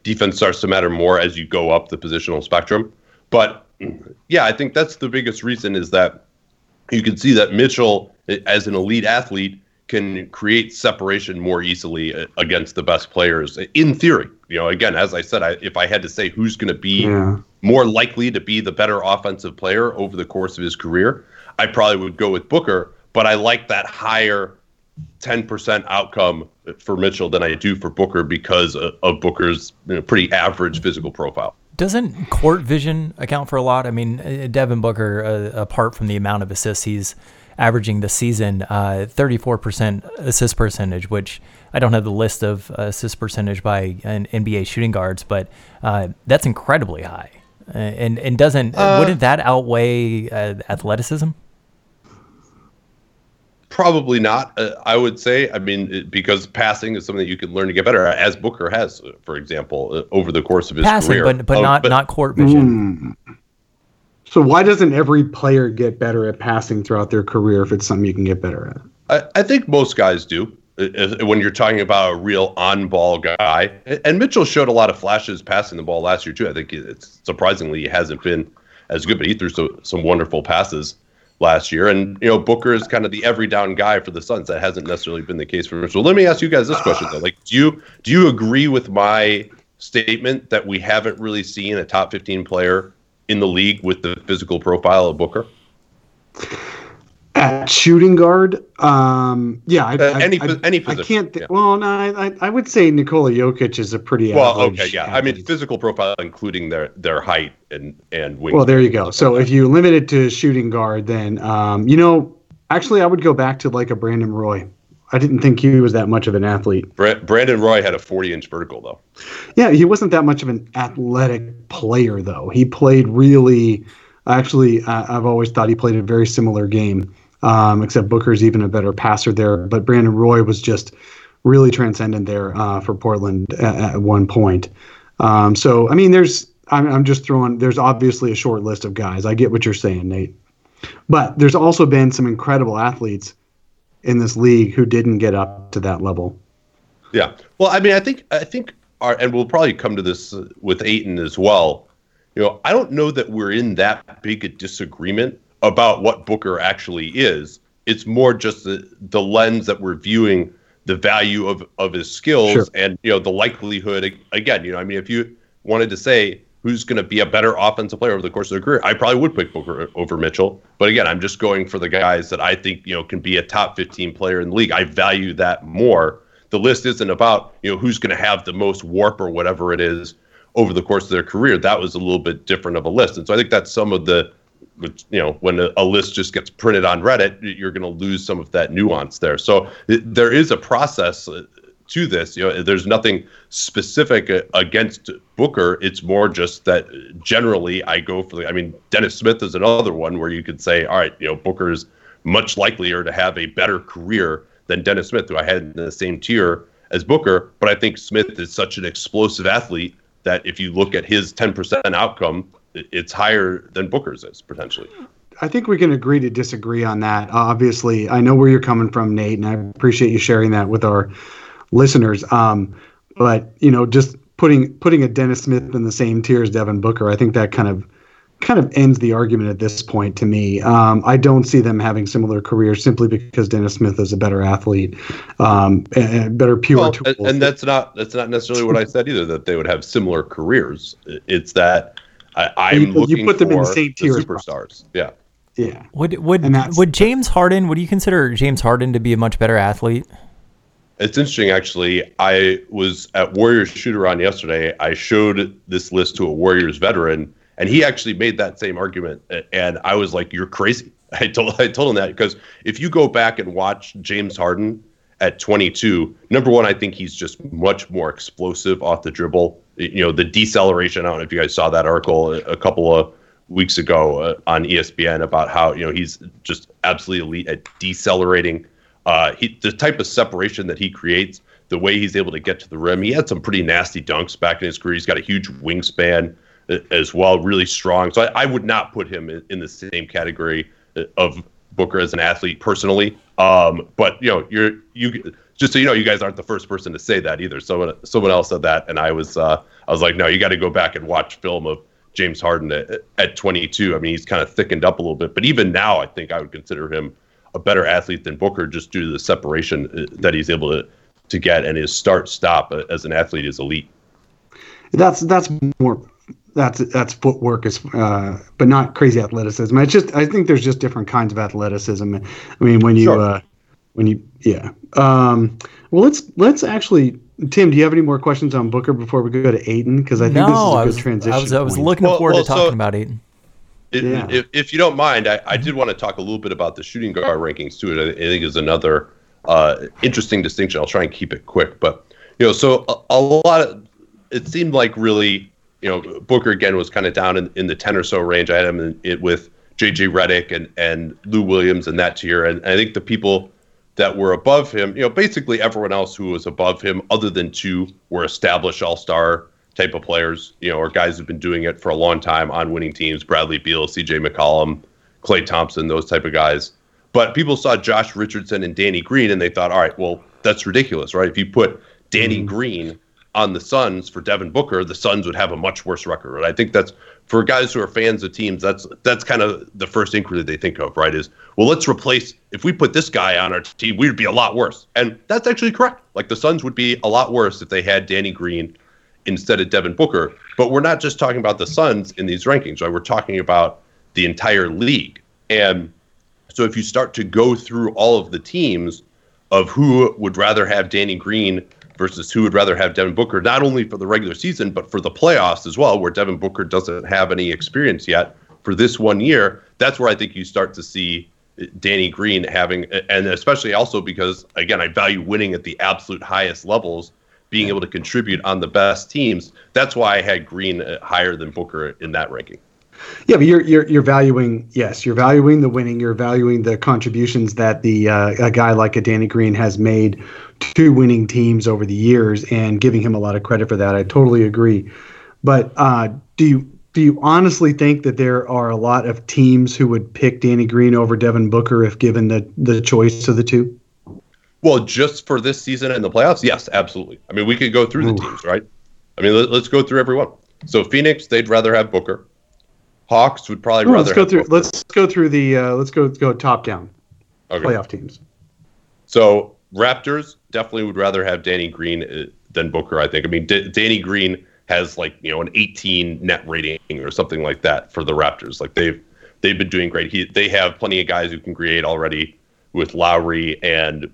Defense starts to matter more as you go up the positional spectrum. But, yeah, I think that's the biggest reason is that you can see that Mitchell, as an elite athlete, can create separation more easily against the best players, in theory. Again, as I said, if I had to say who's going to be more likely to be the better offensive player over the course of his career, I probably would go with Booker. But I like that higher 10% outcome for Mitchell than I do for Booker because of Booker's pretty average physical profile. Doesn't court vision account for a lot? I mean, Devin Booker, apart from the amount of assists he's averaging this season, 34% assist percentage, which I don't have the list of assist percentage by NBA shooting guards, but that's incredibly high. And doesn't wouldn't that outweigh athleticism? Probably not, I would say. I mean, because passing is something that you can learn to get better at, as Booker has, for example, over the course of his career. Passing, but not court vision. So why doesn't every player get better at passing throughout their career if it's something you can get better at? I think most guys do. When you're talking about a real on-ball guy, and Mitchell showed a lot of flashes passing the ball last year, too. I think it's surprisingly he hasn't been as good, but he threw some wonderful passes last year. And, Booker is kind of the every down guy for the Suns. That hasn't necessarily been the case for Mitchell. Let me ask you guys this question, though. Like, do you agree with my statement that we haven't really seen a top 15 player in the league with the physical profile of Booker? At shooting guard? Yeah. Any position. I can't Well, no, I would say Nikola Jokic is a pretty average. Well, okay, yeah. Average. I mean, physical profile, including their height and wings. Well, there you go. So if you limit it to shooting guard, then, actually I would go back to like a Brandon Roy. I didn't think he was that much of an athlete. Brandon Roy had a 40-inch vertical, though. Yeah, he wasn't that much of an athletic player, though. He played really – actually, I've always thought he played a very similar game. Except Booker's even a better passer there. But Brandon Roy was just really transcendent there for Portland at one point. So, I mean, there's obviously a short list of guys. I get what you're saying, Nate. But there's also been some incredible athletes in this league who didn't get up to that level. Yeah. Well, I mean, I think and we'll probably come to this with Ayton as well. I don't know that we're in that big a disagreement about what Booker actually is. It's more just the lens that we're viewing the value of his skills. Sure. And the likelihood. Again, I mean, if you wanted to say who's going to be a better offensive player over the course of their career, I probably would pick Booker over Mitchell. But again, I'm just going for the guys that I think, you know, can be a top 15 player in the league. I value that more. The list isn't about, you know, who's going to have the most warp or whatever it is over the course of their career. That was a little bit different of a list. And so I think that's some of the, you know, when a list just gets printed on Reddit, you're going to lose some of that nuance there. So there is a process to this. You know, there's nothing specific against Booker. It's more just that generally I go for the, I mean, Dennis Smith is another one where you could say, all right, you know, Booker is much likelier to have a better career than Dennis Smith, who I had in the same tier as Booker. But I think Smith is such an explosive athlete that if you look at his 10% outcome, it's higher than Booker's is potentially. I think we can agree to disagree on that. Obviously, I know where you're coming from, Nate, and I appreciate you sharing that with our listeners. But you know, just putting a Dennis Smith in the same tier as Devin Booker, I think that kind of ends the argument at this point to me. I don't see them having similar careers simply because Dennis Smith is a better athlete, and better pure tools. And that's not necessarily what I said either, that they would have similar careers. It's that I'm looking you put them for in the same tier the superstars. Yeah. Yeah. Would James Harden, would you consider James Harden to be a much better athlete? It's interesting, actually. I was at Warriors Shoot-Around yesterday. I showed this list to a Warriors veteran, and he actually made that same argument. And I was like, you're crazy. I told him that because if you go back and watch James Harden at 22, number one, I think he's just much more explosive off the dribble. You know, the deceleration, I don't know if you guys saw that article a couple of weeks ago on ESPN about how, you know, he's just absolutely elite at decelerating. The type of separation that he creates, the way he's able to get to the rim. He had some pretty nasty dunks back in his career. He's got a huge wingspan as well, really strong. So I would not put him in the same category of Booker as an athlete personally. But, you know, just so you know, you guys aren't the first person to say that either. Someone else said that, and I was like, no, you got to go back and watch film of James Harden at 22. I mean, he's kind of thickened up a little bit. But even now, I think I would consider him a better athlete than Booker just due to the separation that he's able to get, and his start-stop as an athlete is elite. That's footwork, but not crazy athleticism. It's just, I think there's just different kinds of athleticism. I mean, when you, sure. Well, let's actually, Tim, do you have any more questions on Booker before we go to Ayton? Because I think this is a good transition. I was looking forward to talking about Ayton. If you don't mind, I did want to talk a little bit about the shooting guard rankings too. I think is another interesting distinction. I'll try and keep it quick, but you know, so a lot of it seemed like really, you know, Booker again was kind of down in the 10 or so range. I had him with JJ Redick and Lou Williams in that tier, and I think the people that were above him, you know, basically everyone else who was above him, other than two, were established all-star type of players, you know, or guys who've been doing it for a long time on winning teams, Bradley Beal, CJ McCollum, Klay Thompson, those type of guys. But people saw Josh Richardson and Danny Green, and they thought, all right, well, that's ridiculous, right? If you put Danny Green on the Suns for Devin Booker, the Suns would have a much worse record. And I think that's, for guys who are fans of teams, that's kind of the first inquiry that they think of, right, is, well, let's replace, if we put this guy on our team, we'd be a lot worse. And that's actually correct. Like, the Suns would be a lot worse if they had Danny Green instead of Devin Booker. But we're not just talking about the Suns in these rankings, right? We're talking about the entire league. And so if you start to go through all of the teams of who would rather have Danny Green versus who would rather have Devin Booker, not only for the regular season, but for the playoffs as well, where Devin Booker doesn't have any experience yet for this 1 year, that's where I think you start to see Danny Green having, and especially also because, again, I value winning at the absolute highest levels, being able to contribute on the best teams. That's why I had Green higher than Booker in that ranking. Yeah, but you're valuing the winning. You're valuing the contributions that a guy like a Danny Green has made to winning teams over the years, and giving him a lot of credit for that. I totally agree. But do you honestly think that there are a lot of teams who would pick Danny Green over Devin Booker if given the choice of the two? Well, just for this season and the playoffs, yes, absolutely. I mean, we could go through the teams, right? I mean, let's go through every one. So Phoenix, they'd rather have Booker. Hawks would probably rather. Let's go top down, okay. Playoff teams. So Raptors definitely would rather have Danny Green than Booker, I think. I mean, Danny Green has like, you know, an 18 net rating or something like that for the Raptors. Like they've been doing great. They have plenty of guys who can create already with Lowry and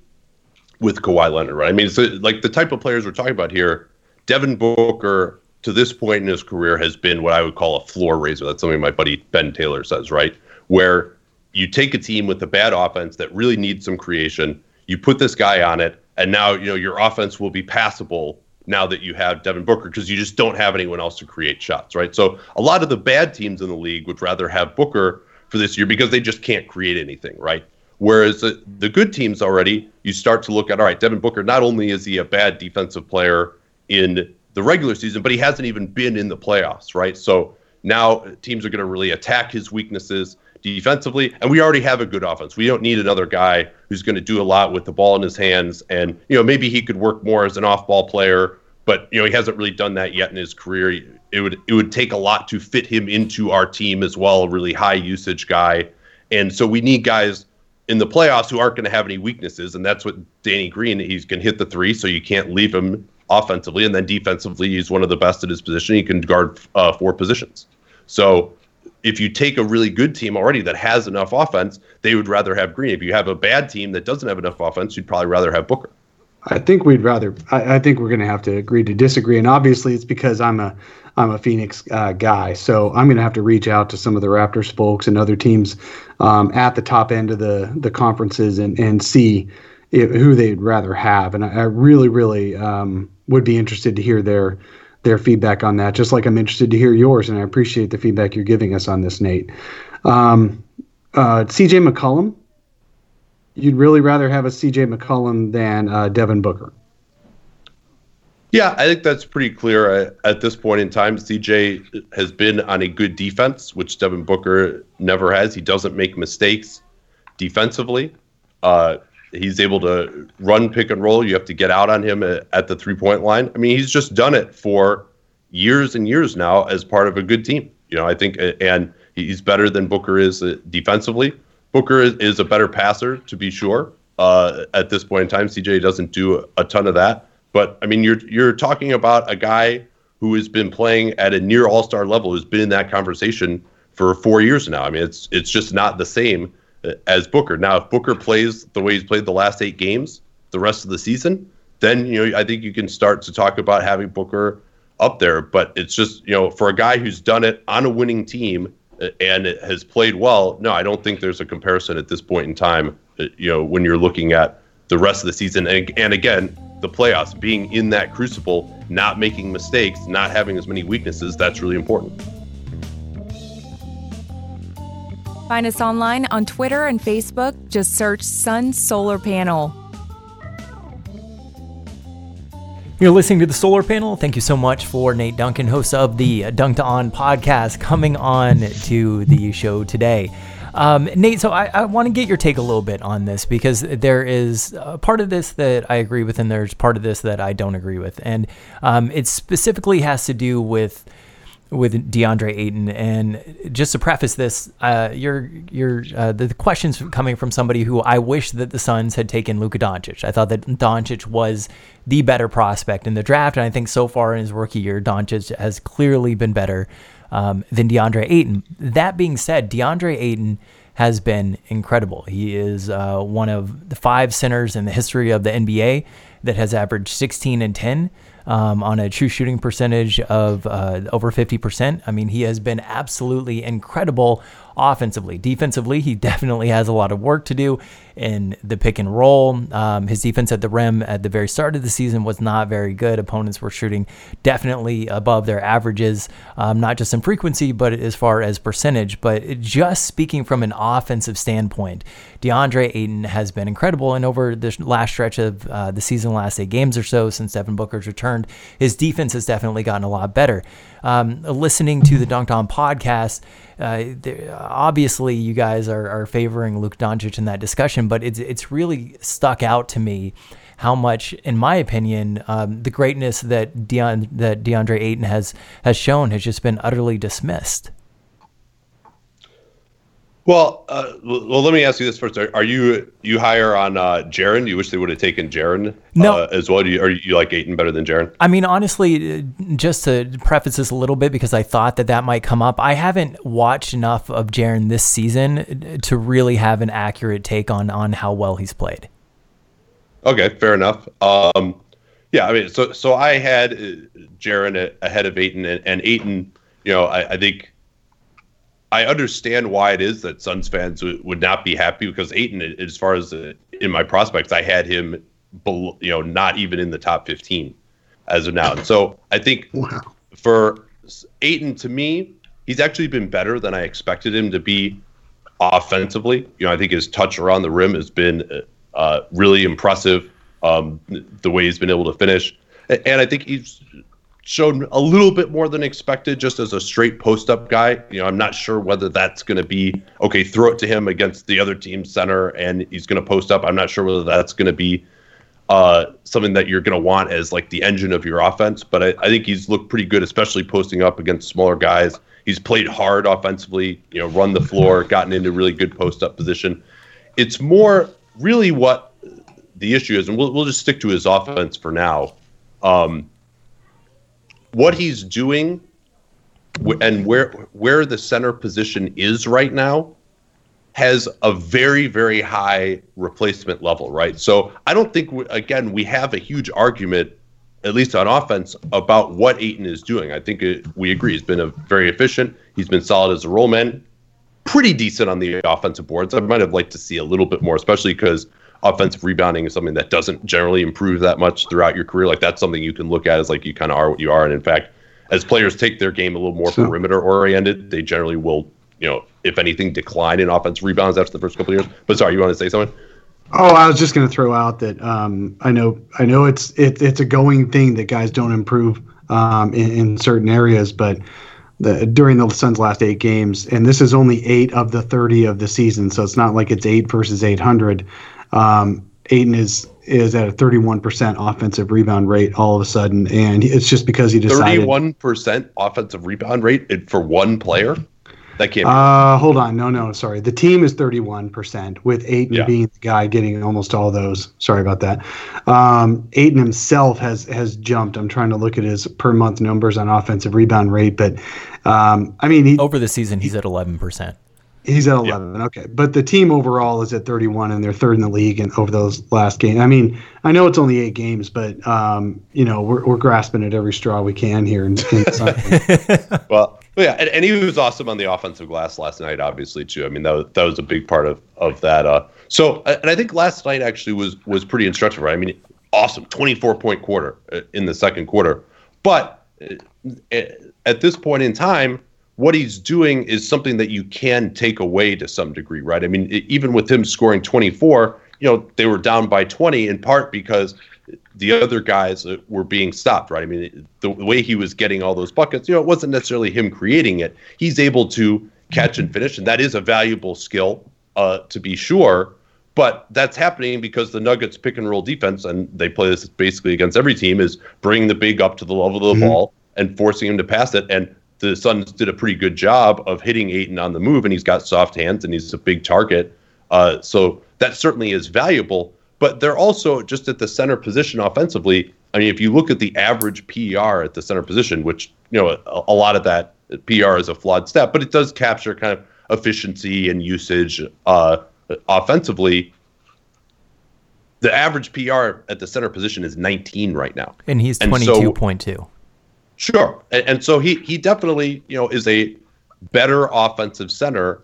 with Kawhi Leonard, right? I mean, so like the type of players we're talking about here, Devin Booker to this point in his career has been what I would call a floor raiser. That's something my buddy Ben Taylor says, right? Where you take a team with a bad offense that really needs some creation, you put this guy on it, and now, you know, your offense will be passable now that you have Devin Booker because you just don't have anyone else to create shots, right? So a lot of the bad teams in the league would rather have Booker for this year because they just can't create anything, right? Whereas the good teams already, you start to look at, all right, Devin Booker, not only is he a bad defensive player in the regular season, but he hasn't even been in the playoffs, right? So now teams are going to really attack his weaknesses defensively, and we already have a good offense. We don't need another guy who's going to do a lot with the ball in his hands, and, you know, maybe he could work more as an off-ball player, but, you know, he hasn't really done that yet in his career. It would take a lot to fit him into our team as well, a really high-usage guy, and so we need guys in the playoffs who aren't going to have any weaknesses, and that's what Danny Green, he can hit the three, so you can't leave him offensively, and then defensively, he's one of the best at his position. He can guard four positions. So if you take a really good team already that has enough offense, they would rather have Green. If you have a bad team that doesn't have enough offense, you'd probably rather have Booker. I think we're going to have to agree to disagree, and obviously it's because I'm a Phoenix guy, so I'm going to have to reach out to some of the Raptors folks and other teams at the top end of the conferences and see who they'd rather have. And I really, really would be interested to hear their feedback on that, just like I'm interested to hear yours, and I appreciate the feedback you're giving us on this, Nate. C.J. McCollum, you'd really rather have a C.J. McCollum than Devin Booker. Yeah, I think that's pretty clear at this point in time. C.J. has been on a good defense, which Devin Booker never has. He doesn't make mistakes defensively. He's able to run pick and roll. You have to get out on him at the three-point line. I mean, he's just done it for years and years now as part of a good team. You know, I think, and he's better than Booker is defensively. Booker is a better passer, to be sure. At this point in time, CJ doesn't do a ton of that. But I mean, you're talking about a guy who has been playing at a near all-star level, who's been in that conversation for 4 years now. I mean, it's just not the same as Booker. Now, if Booker plays the way he's played the last 8 games, the rest of the season, then, you know, I think you can start to talk about having Booker up there. But it's just, you know, for a guy who's done it on a winning team and has played well, no, I don't think there's a comparison at this point in time, you know, when you're looking at the rest of the season. And again, the playoffs, being in that crucible, not making mistakes, not having as many weaknesses, that's really important. Find us online on Twitter and Facebook. Just search Sun Solar Panel. You're listening to The Solar Panel. Thank you so much for Nate Duncan, host of the Dunked On podcast, coming on to the show today. Nate, so I want to get your take a little bit on this, because there is a part of this that I agree with and there's part of this that I don't agree with. And it specifically has to do with DeAndre Ayton. And just to preface this, the question's coming from somebody who, I wish that the Suns had taken Luka Doncic. I thought that Doncic was the better prospect in the draft, and I think so far in his rookie year, Doncic has clearly been better than DeAndre Ayton. That being said, DeAndre Ayton has been incredible. He is one of the 5 centers in the history of the NBA that has averaged 16 and 10. On a true shooting percentage of over 50%. I mean, he has been absolutely incredible offensively. Defensively, he definitely has a lot of work to do in the pick and roll. His defense at the rim at the very start of the season was not very good. Opponents were shooting definitely above their averages, not just in frequency, but as far as percentage. But just speaking from an offensive standpoint, DeAndre Ayton has been incredible. And over the last stretch of the season, last 8 games or so since Devin Booker's return, his defense has definitely gotten a lot better. Listening to the Dunked On podcast, obviously you guys are favoring Luka Doncic in that discussion, but it's really stuck out to me how much, in my opinion, the greatness that DeAndre Ayton has shown has just been utterly dismissed. Well, let me ask you this first. Are you higher on Jaren? You wish they would have taken Jaren as well? Are you like Ayton better than Jaren? I mean, honestly, just to preface this a little bit, because I thought that might come up, I haven't watched enough of Jaren this season to really have an accurate take on how well he's played. Okay, fair enough. Yeah, I mean, so I had Jaren ahead of Ayton, and Ayton, you know, I think... I understand why it is that Suns fans would not be happy, because Ayton, as far as in my prospects, I had him, not even in the top 15 as of now. And so I think for Ayton, to me, he's actually been better than I expected him to be offensively. You know, I think his touch around the rim has been really impressive, the way he's been able to finish. And I think he's shown a little bit more than expected just as a straight post-up guy. You know, I'm not sure whether that's going to be, okay, throw it to him against the other team's center and he's going to post up. I'm not sure whether that's going to be something that you're going to want as like the engine of your offense. But I think he's looked pretty good, especially posting up against smaller guys. He's played hard offensively, you know, run the floor, gotten into really good post-up position. It's more really what the issue is, and we'll just stick to his offense for now. What he's doing and where the center position is right now has a very, very high replacement level, right? So I don't think, we have a huge argument, at least on offense, about what Ayton is doing. I think we agree he's been very efficient. He's been solid as a role man, pretty decent on the offensive boards. I might have liked to see a little bit more, especially because offensive rebounding is something that doesn't generally improve that much throughout your career. Like, that's something you can look at as like you kind of are what you are. And in fact, as players take their game a little more perimeter oriented, they generally will, you know, if anything, decline in offensive rebounds after the first couple of years. But sorry, you want to say something? Oh, I was just going to throw out that I know it's a going thing that guys don't improve in certain areas, but during the Suns' last 8 games, and this is only 8 of the 30 of the season, so it's not like it's 8 versus 800. Ayton is at a 31% offensive rebound rate all of a sudden, and it's just because he decided 31% offensive rebound rate for one player. That can't be. Hold on, no, sorry. The team is 31%, with Ayton being the guy getting almost all those. Sorry about that. Ayton himself has jumped. I'm trying to look at his per month numbers on offensive rebound rate, but over the season he's at 11%. He's at 11, okay. But the team overall is at 31, and they're third in the league and over those last games. I mean, I know it's only 8 games, but, we're grasping at every straw we can here. And he was awesome on the offensive glass last night, obviously, too. I mean, that was a big part of that. So, and I think last night actually was pretty instructive, right? I mean, awesome, 24-point quarter in the second quarter. But at this point in time, what he's doing is something that you can take away to some degree, right? I mean, even with him scoring 24, they were down by 20 in part because the other guys were being stopped, right? I mean, the way he was getting all those buckets, it wasn't necessarily him creating it. He's able to catch and finish, and that is a valuable skill, to be sure. But that's happening because the Nuggets pick and roll defense, and they play this basically against every team, is bringing the big up to the level of the ball and forcing him to pass it. And the Suns did a pretty good job of hitting Ayton on the move, and he's got soft hands, and he's a big target. So that certainly is valuable. But they're also just at the center position offensively. I mean, if you look at the average PER at the center position, which, a lot of that PER is a flawed stat, but it does capture kind of efficiency and usage offensively. The average PER at the center position is 19 right now. And he's 22.2. Sure. And so he definitely, is a better offensive center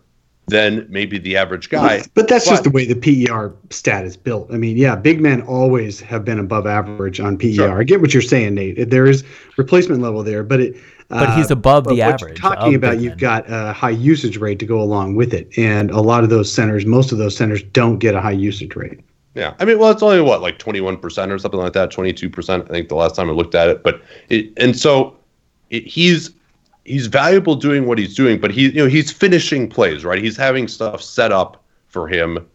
than maybe the average guy. But that's just the way the PER stat is built. I mean, big men always have been above average on PER. Sure. I get what you're saying, Nate. There is replacement level there, but but he's above the average. What you're talking about, you've got a high usage rate to go along with it. And a lot of those centers, most of those centers don't get a high usage rate. Yeah, I mean, well, it's only like 21% or something like that, 22%. I think the last time I looked at it, but he's valuable doing what he's doing, but he's finishing plays, right? He's having stuff set up for him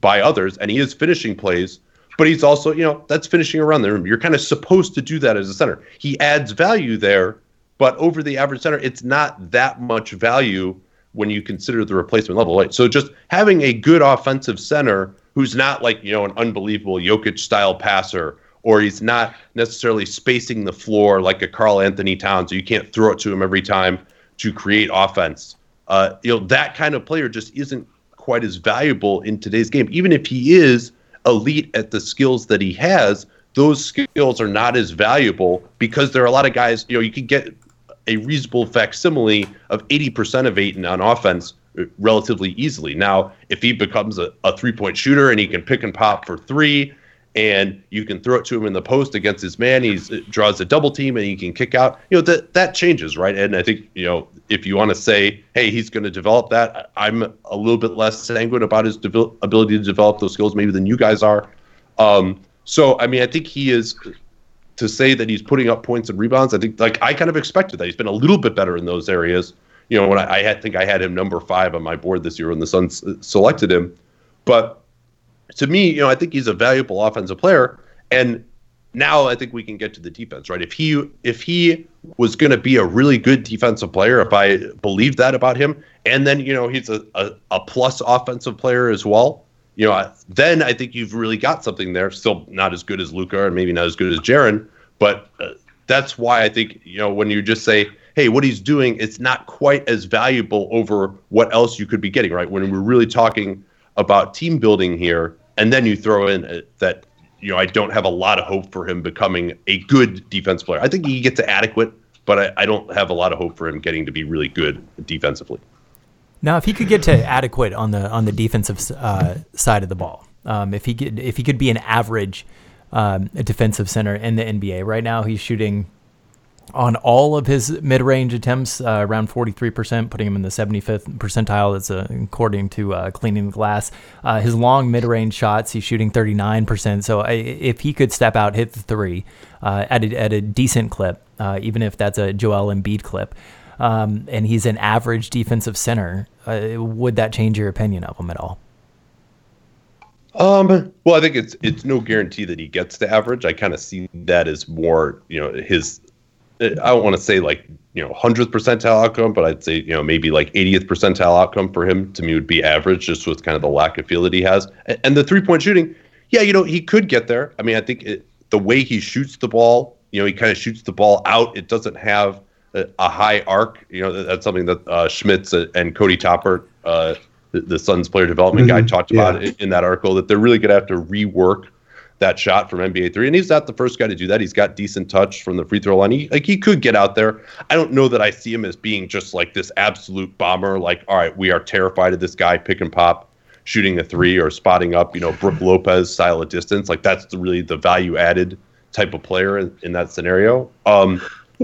by others, and he is finishing plays, but he's also that's finishing around the room. You're kind of supposed to do that as a center. He adds value there, but over the average center, it's not that much value when you consider the replacement level. Right? So just having a good offensive center who's not like, you know, an unbelievable Jokic-style passer, or he's not necessarily spacing the floor like a Karl Anthony Towns, so you can't throw it to him every time to create offense. You know, that kind of player just isn't quite as valuable in today's game. Even if he is elite at the skills that he has, those skills are not as valuable because there are a lot of guys, you know, you could get a reasonable facsimile of 80% of Ayton on offense relatively easily. Now, if he becomes a three-point shooter and he can pick and pop for three, and you can throw it to him in the post against his man, he draws a double team and he can kick out, you know, that changes, right? And I think, you know, if you want to say, hey, he's going to develop that, I'm a little bit less sanguine about his ability to develop those skills maybe than you guys are. So, I mean, I think he is, to say that he's putting up points and rebounds, I think, like, I kind of expected that. He's been a little bit better in those areas. You know, when I had him number 5 on my board this year when the Suns selected him. But to me, you know, I think he's a valuable offensive player, and now I think we can get to the defense, right? If he was going to be a really good defensive player, if I believe that about him, and then, you know, he's a plus offensive player as well, you know, then I think you've really got something there. Still not as good as Luka and maybe not as good as Jaren, but that's why I think, you know, when you just say, hey, what he's doing, it's not quite as valuable over what else you could be getting, right? When we're really talking about team building here, and then you throw in that, you know, I don't have a lot of hope for him becoming a good defense player. I think he gets to adequate, but I don't have a lot of hope for him getting to be really good defensively. Now, if he could get to adequate on the defensive side of the ball, if he could be an average defensive center in the NBA, right now he's shooting on all of his mid-range attempts, around 43%, putting him in the 75th percentile. That's according to Cleaning the Glass. His long mid-range shots, he's shooting 39%. So if he could step out, hit the three at a decent clip, even if that's a Joel Embiid clip, and he's an average defensive center, would that change your opinion of him at all? Well, I think it's no guarantee that he gets to average. I kind of see that as more, you know, his, I don't want to say like, you know, 100th percentile outcome, but I'd say, you know, maybe like 80th percentile outcome for him to me would be average, just with kind of the lack of feel that he has. And the three-point shooting, yeah, you know, he could get there. I mean, I think the way he shoots the ball, you know, he kind of shoots the ball out. It doesn't have a high arc. You know, that's something that Schmitz and Cody Topper, the Suns player development guy, talked about in that article, that they're really going to have to rework that shot from NBA 3, and he's not the first guy to do that. He's got decent touch from the free throw line. He could get out there. I don't know that I see him as being just like this absolute bomber, like, all right, we are terrified of this guy pick and pop shooting a three or spotting up, you know, Brook Lopez style of distance. Like, that's really the value added type of player in that scenario. Well,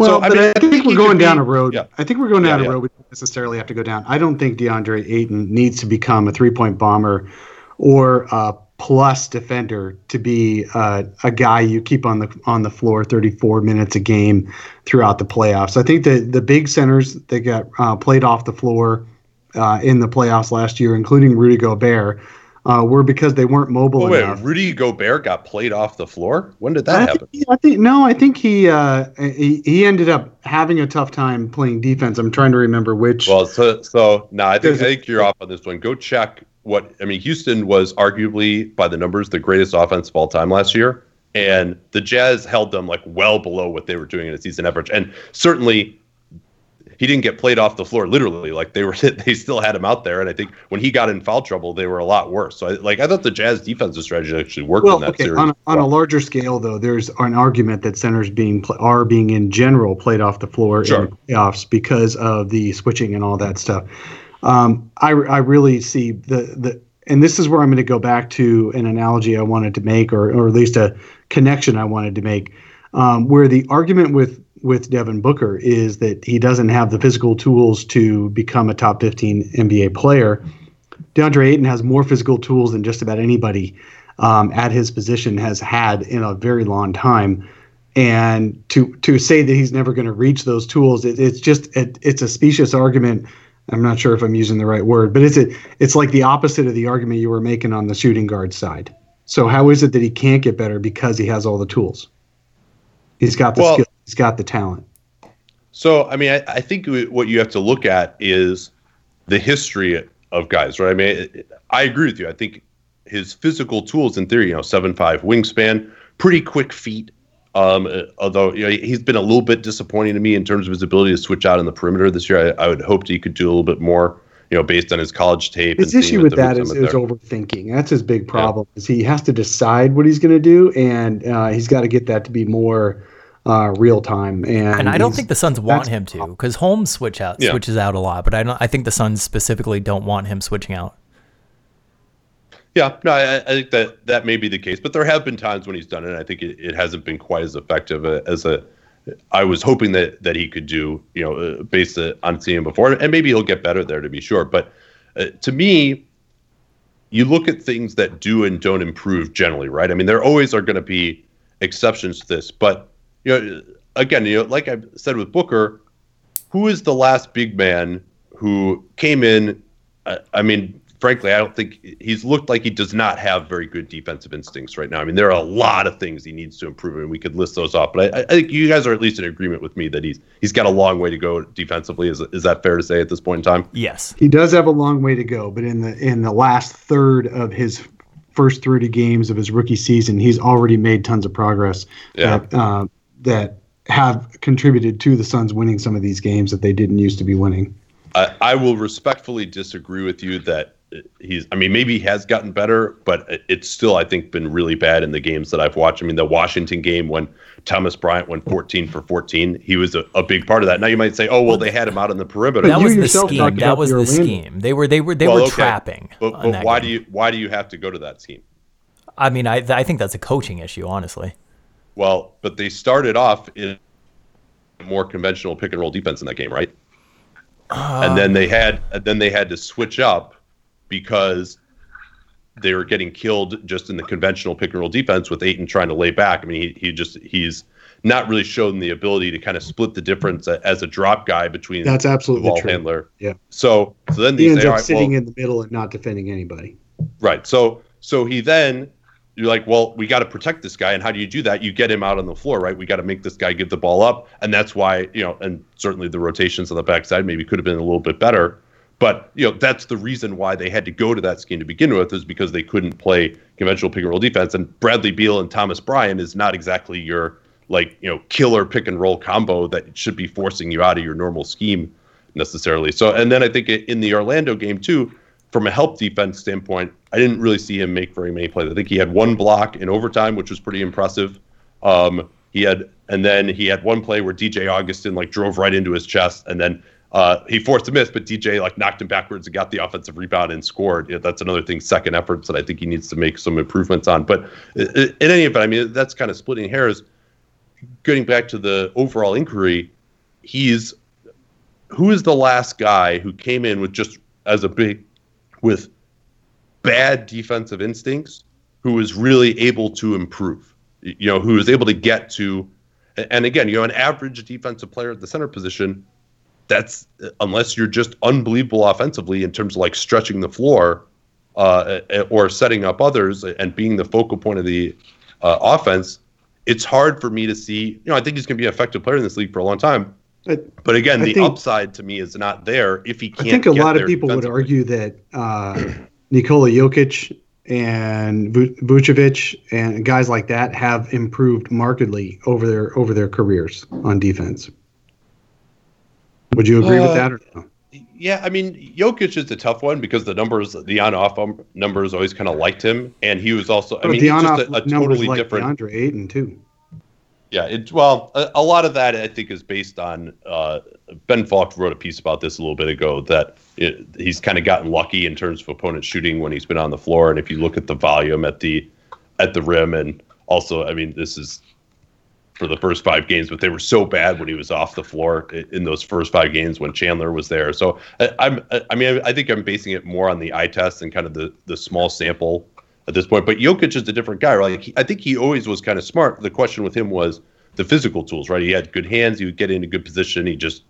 so, I think we're going down a road. Yeah. I think we're going down a road we don't necessarily have to go down. I don't think DeAndre Ayton needs to become a three-point bomber or plus defender to be a guy you keep on the floor 34 minutes a game throughout the playoffs. I think that the big centers that got played off the floor in the playoffs last year, including Rudy Gobert, were because they weren't mobile enough. Rudy Gobert got played off the floor? When did that happen? I think he ended up having a tough time playing defense. I'm trying to remember which. Well, I think you're off on this one. Go check. Houston was arguably, by the numbers, the greatest offense of all time last year, and the Jazz held them like well below what they were doing in a season average. And certainly, he didn't get played off the floor. Literally, like they still had him out there. And I think when he got in foul trouble, they were a lot worse. So, I thought the Jazz defensive strategy actually worked in that series. On a larger scale, though, there's an argument that centers are being in general played off the floor in the playoffs because of the switching and all that stuff. I really see and this is where I'm going to go back to an analogy I wanted to make, or at least a connection I wanted to make, where the argument with Devin Booker is that he doesn't have the physical tools to become a top 15 NBA player. DeAndre Ayton has more physical tools than just about anybody at his position has had in a very long time. And to say that he's never going to reach those tools, it's a specious argument. I'm not sure if I'm using the right word, but it's like the opposite of the argument you were making on the shooting guard side. So how is it that he can't get better because he has all the tools? He's got the skill. He's got the talent. So, I think what you have to look at is the history of guys, right? I mean, I agree with you. I think his physical tools, in theory, 7'5" wingspan, pretty quick feet. Although he's been a little bit disappointing to me in terms of his ability to switch out in the perimeter this year. I would hope that he could do a little bit more, based on his college tape. His issue with that is overthinking. That's his big problem. Yeah. Is he has to decide what he's going to do, and he's got to get that to be more real time. And I don't think the Suns want him to, because Holmes switches out a lot, but I think the Suns specifically don't want him switching out. Yeah, no, I think that may be the case, but there have been times when he's done it, and I think it hasn't been quite as effective I was hoping that he could do, based on seeing him before, and maybe he'll get better there, to be sure. But to me, you look at things that do and don't improve generally, right? I mean, there always are going to be exceptions to this, but like I said with Booker, who is the last big man who came in? I mean, frankly, I don't think he's looked like he does not have very good defensive instincts right now. I mean, there are a lot of things he needs to improve, and we could list those off. But I think you guys are at least in agreement with me that he's got a long way to go defensively. Is that fair to say at this point in time? Yes, he does have a long way to go. But in the last third of his first 30 games of his rookie season, he's already made tons of progress. Yeah. That have contributed to the Suns winning some of these games that they didn't used to be winning. I will respectfully disagree with you that. Maybe he has gotten better, but it's still, I think, been really bad in the games that I've watched. I mean, the Washington game when Thomas Bryant went 14 for 14, he was a big part of that. Now you might say, oh, well, they had him out on the perimeter. That was the scheme. That was the scheme. They were trapping. But why do you have to go to that scheme? I mean, I think that's a coaching issue, honestly. Well, but they started off in more conventional pick and roll defense in that game, right? And then they had to switch up, because they were getting killed just in the conventional pick and roll defense with Ayton trying to lay back. I mean, he's not really shown the ability to kind of split the difference as a drop guy between that's absolutely the ball true. Handler. Yeah. So then he ends up sitting in the middle and not defending anybody. Right. So he then you're like, well, we got to protect this guy, and how do you do that? You get him out on the floor, right? We got to make this guy give the ball up, and that's why and certainly the rotations on the backside maybe could have been a little bit better. But, that's the reason why they had to go to that scheme to begin with, is because they couldn't play conventional pick and roll defense. And Bradley Beal and Thomas Bryant is not exactly your, killer pick and roll combo that should be forcing you out of your normal scheme necessarily. So, and then I think in the Orlando game, too, from a help defense standpoint, I didn't really see him make very many plays. I think he had one block in overtime, which was pretty impressive. He had one play where DJ Augustin, drove right into his chest, and then he forced a miss, but DJ knocked him backwards and got the offensive rebound and scored. That's another thing, second efforts, that I think he needs to make some improvements on. But in any event, that's kind of splitting hairs. Getting back to the overall inquiry, who is the last guy who came in with bad defensive instincts, who was really able to improve, who was able to get to, and again, an average defensive player at the center position. That's unless you're just unbelievable offensively in terms of stretching the floor or setting up others and being the focal point of the offense. It's hard for me to see. I think he's going to be an effective player in this league for a long time. But again, the upside to me is not there if he can't. I think a lot of people would argue that Nikola Jokic and Vucevic and guys like that have improved markedly over their careers on defense. Would you agree with that or no? Yeah, Jokic is a tough one because the on-off numbers always kind of liked him, and he was also. He's just a totally different. DeAndre Ayton too. Yeah, a lot of that I think is based on Ben Falk wrote a piece about this a little bit ago that he's kind of gotten lucky in terms of opponent shooting when he's been on the floor, and if you look at the volume at the rim, and also this is. For the first five games, but they were so bad when he was off the floor in those first five games when Chandler was there. So I think I'm basing it more on the eye test and kind of the small sample at this point. But Jokic is a different guy. Right? I think he always was kind of smart. The question with him was the physical tools, right? He had good hands. He would get in a good position. He just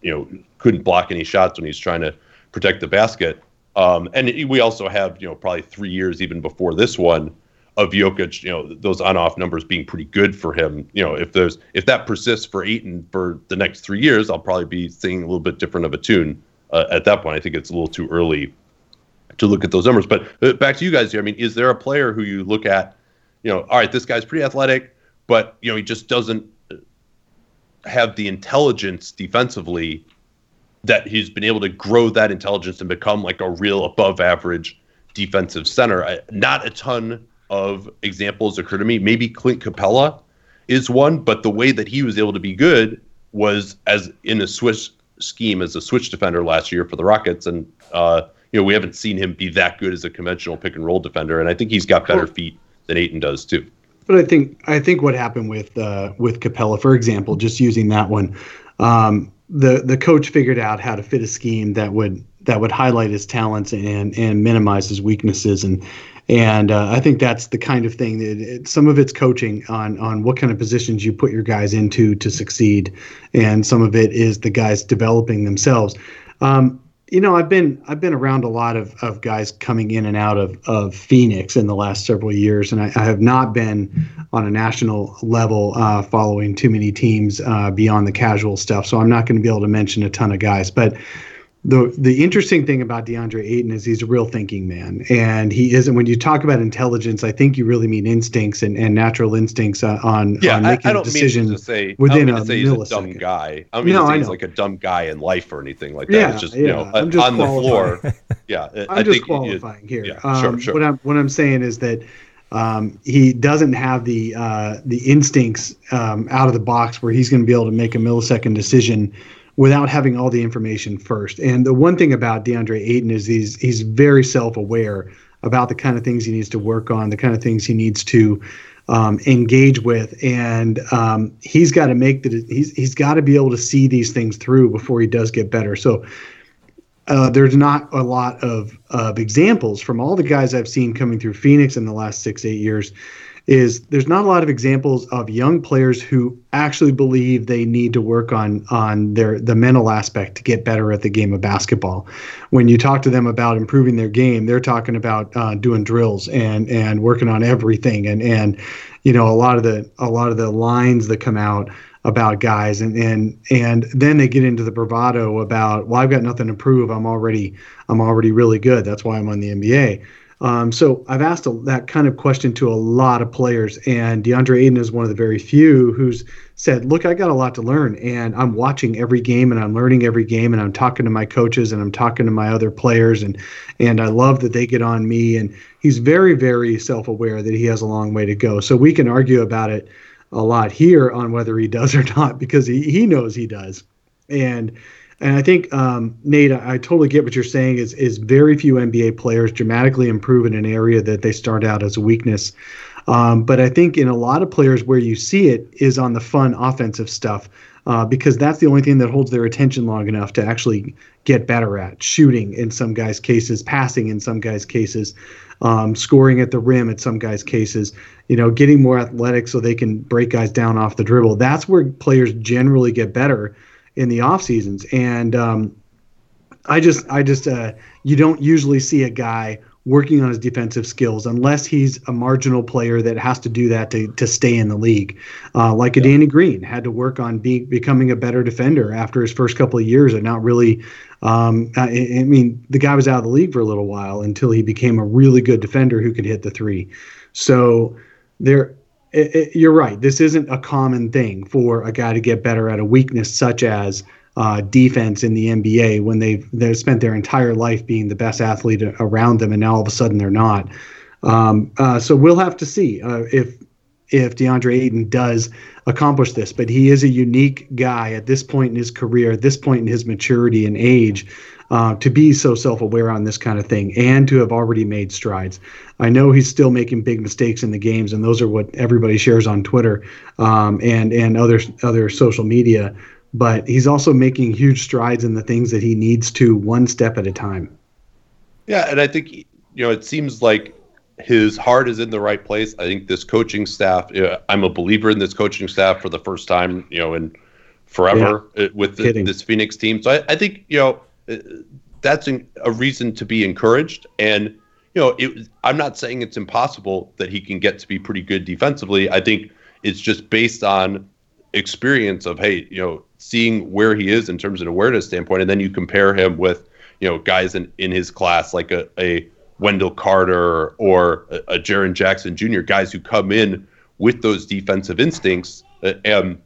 couldn't block any shots when he was trying to protect the basket. And we also have probably 3 years even before this one of Jokic, those on-off numbers being pretty good for him. If that persists for Ayton for the next 3 years, I'll probably be singing a little bit different of a tune at that point, I think it's a little too early to look at those numbers. But back to you guys here. I mean, is there a player who you look at, you know, all right, this guy's pretty athletic, but, you know, he just doesn't have the intelligence defensively that he's been able to grow that intelligence and become like a real above average defensive center? Not a ton of examples occur to me. Maybe Clint Capella is one, but the way that he was able to be good was as in a switch scheme as a switch defender last year for the Rockets. And, you know, we haven't seen him be that good as a conventional pick and roll defender. And I think he's got better feet than Ayton does too. But I think what happened with Capella, for example, just using that one, the coach figured out how to fit a scheme that would highlight his talents and minimize his weaknesses. And I think that's the kind of thing that some of it's coaching on what kind of positions you put your guys into to succeed. And some of it is the guys developing themselves. You know, I've been around a lot of guys coming in and out of Phoenix in the last several years, and I have not been on a national level following too many teams beyond the casual stuff, so I'm not going to be able to mention a ton of guys. But the interesting thing about DeAndre Ayton is he's a real thinking man, and he isn't. When you talk about intelligence, I think you really mean instincts and natural instincts on making a decision within a millisecond. I don't mean to say he's a dumb guy. I don't mean to say he's like a dumb guy in life or anything like that. Yeah, it's just, you know, just on the floor. Yeah, I'm just qualifying here. Yeah, sure. What I'm saying is that he doesn't have the instincts out of the box where he's going to be able to make a millisecond decision without having all the information first. And the one thing about DeAndre Ayton is he's very self-aware about the kind of things he needs to work on, the kind of things he needs to engage with, and he's got to make he's got to be able to see these things through before he does get better. So there's not a lot of examples from all the guys I've seen coming through Phoenix in the last 6-8 years. Is there's not a lot of examples of young players who actually believe they need to work on the mental aspect to get better at the game of basketball. When you talk to them about improving their game, they're talking about doing drills and working on everything and you know a lot of the lines that come out about guys and then they get into the bravado about, well, I've got nothing to prove, I'm already really good, that's why I'm on the NBA. So I've asked that kind of question to a lot of players, and DeAndre Ayton is one of the very few who's said, look, I got a lot to learn, and I'm watching every game, and I'm learning every game, and I'm talking to my coaches, and I'm talking to my other players, and I love that they get on me. And he's very, very self-aware that he has a long way to go. So we can argue about it a lot here on whether he does or not, because he knows he does. And I think, Nate, I totally get what you're saying is very few NBA players dramatically improve in an area that they start out as a weakness. But I think in a lot of players where you see it is on the fun offensive stuff, because that's the only thing that holds their attention long enough to actually get better at shooting in some guys' cases, passing in some guys' cases, scoring at the rim in some guys' cases, you know, getting more athletic so they can break guys down off the dribble. That's where players generally get better in the off seasons. And I just you don't usually see a guy working on his defensive skills unless he's a marginal player that has to do that to stay in the league. Like a Danny Green had to work on becoming a better defender after his first couple of years, and not really. I mean, the guy was out of the league for a little while until he became a really good defender who could hit the three. So there. You're right. This isn't a common thing for a guy to get better at a weakness such as defense in the NBA when they've spent their entire life being the best athlete around them, and now all of a sudden they're not. So we'll have to see if DeAndre Ayton does accomplish this. But he is a unique guy at this point in his career, at this point in his maturity and age, to be so self-aware on this kind of thing and to have already made strides. I know he's still making big mistakes in the games, and those are what everybody shares on Twitter and other social media. But he's also making huge strides in the things that he needs to, one step at a time. Yeah, and I think, you know, it seems like his heart is in the right place. I think this coaching staff, I'm a believer in this coaching staff for the first time, you know, in forever with this Phoenix team. So I think, you know, that's a reason to be encouraged. And, you know, I'm not saying it's impossible that he can get to be pretty good defensively. I think it's just based on experience of, hey, you know, seeing where he is in terms of an awareness standpoint. And then you compare him with, you know, guys in his class like a Wendell Carter or a Jaren Jackson Jr., guys who come in with those defensive instincts. And,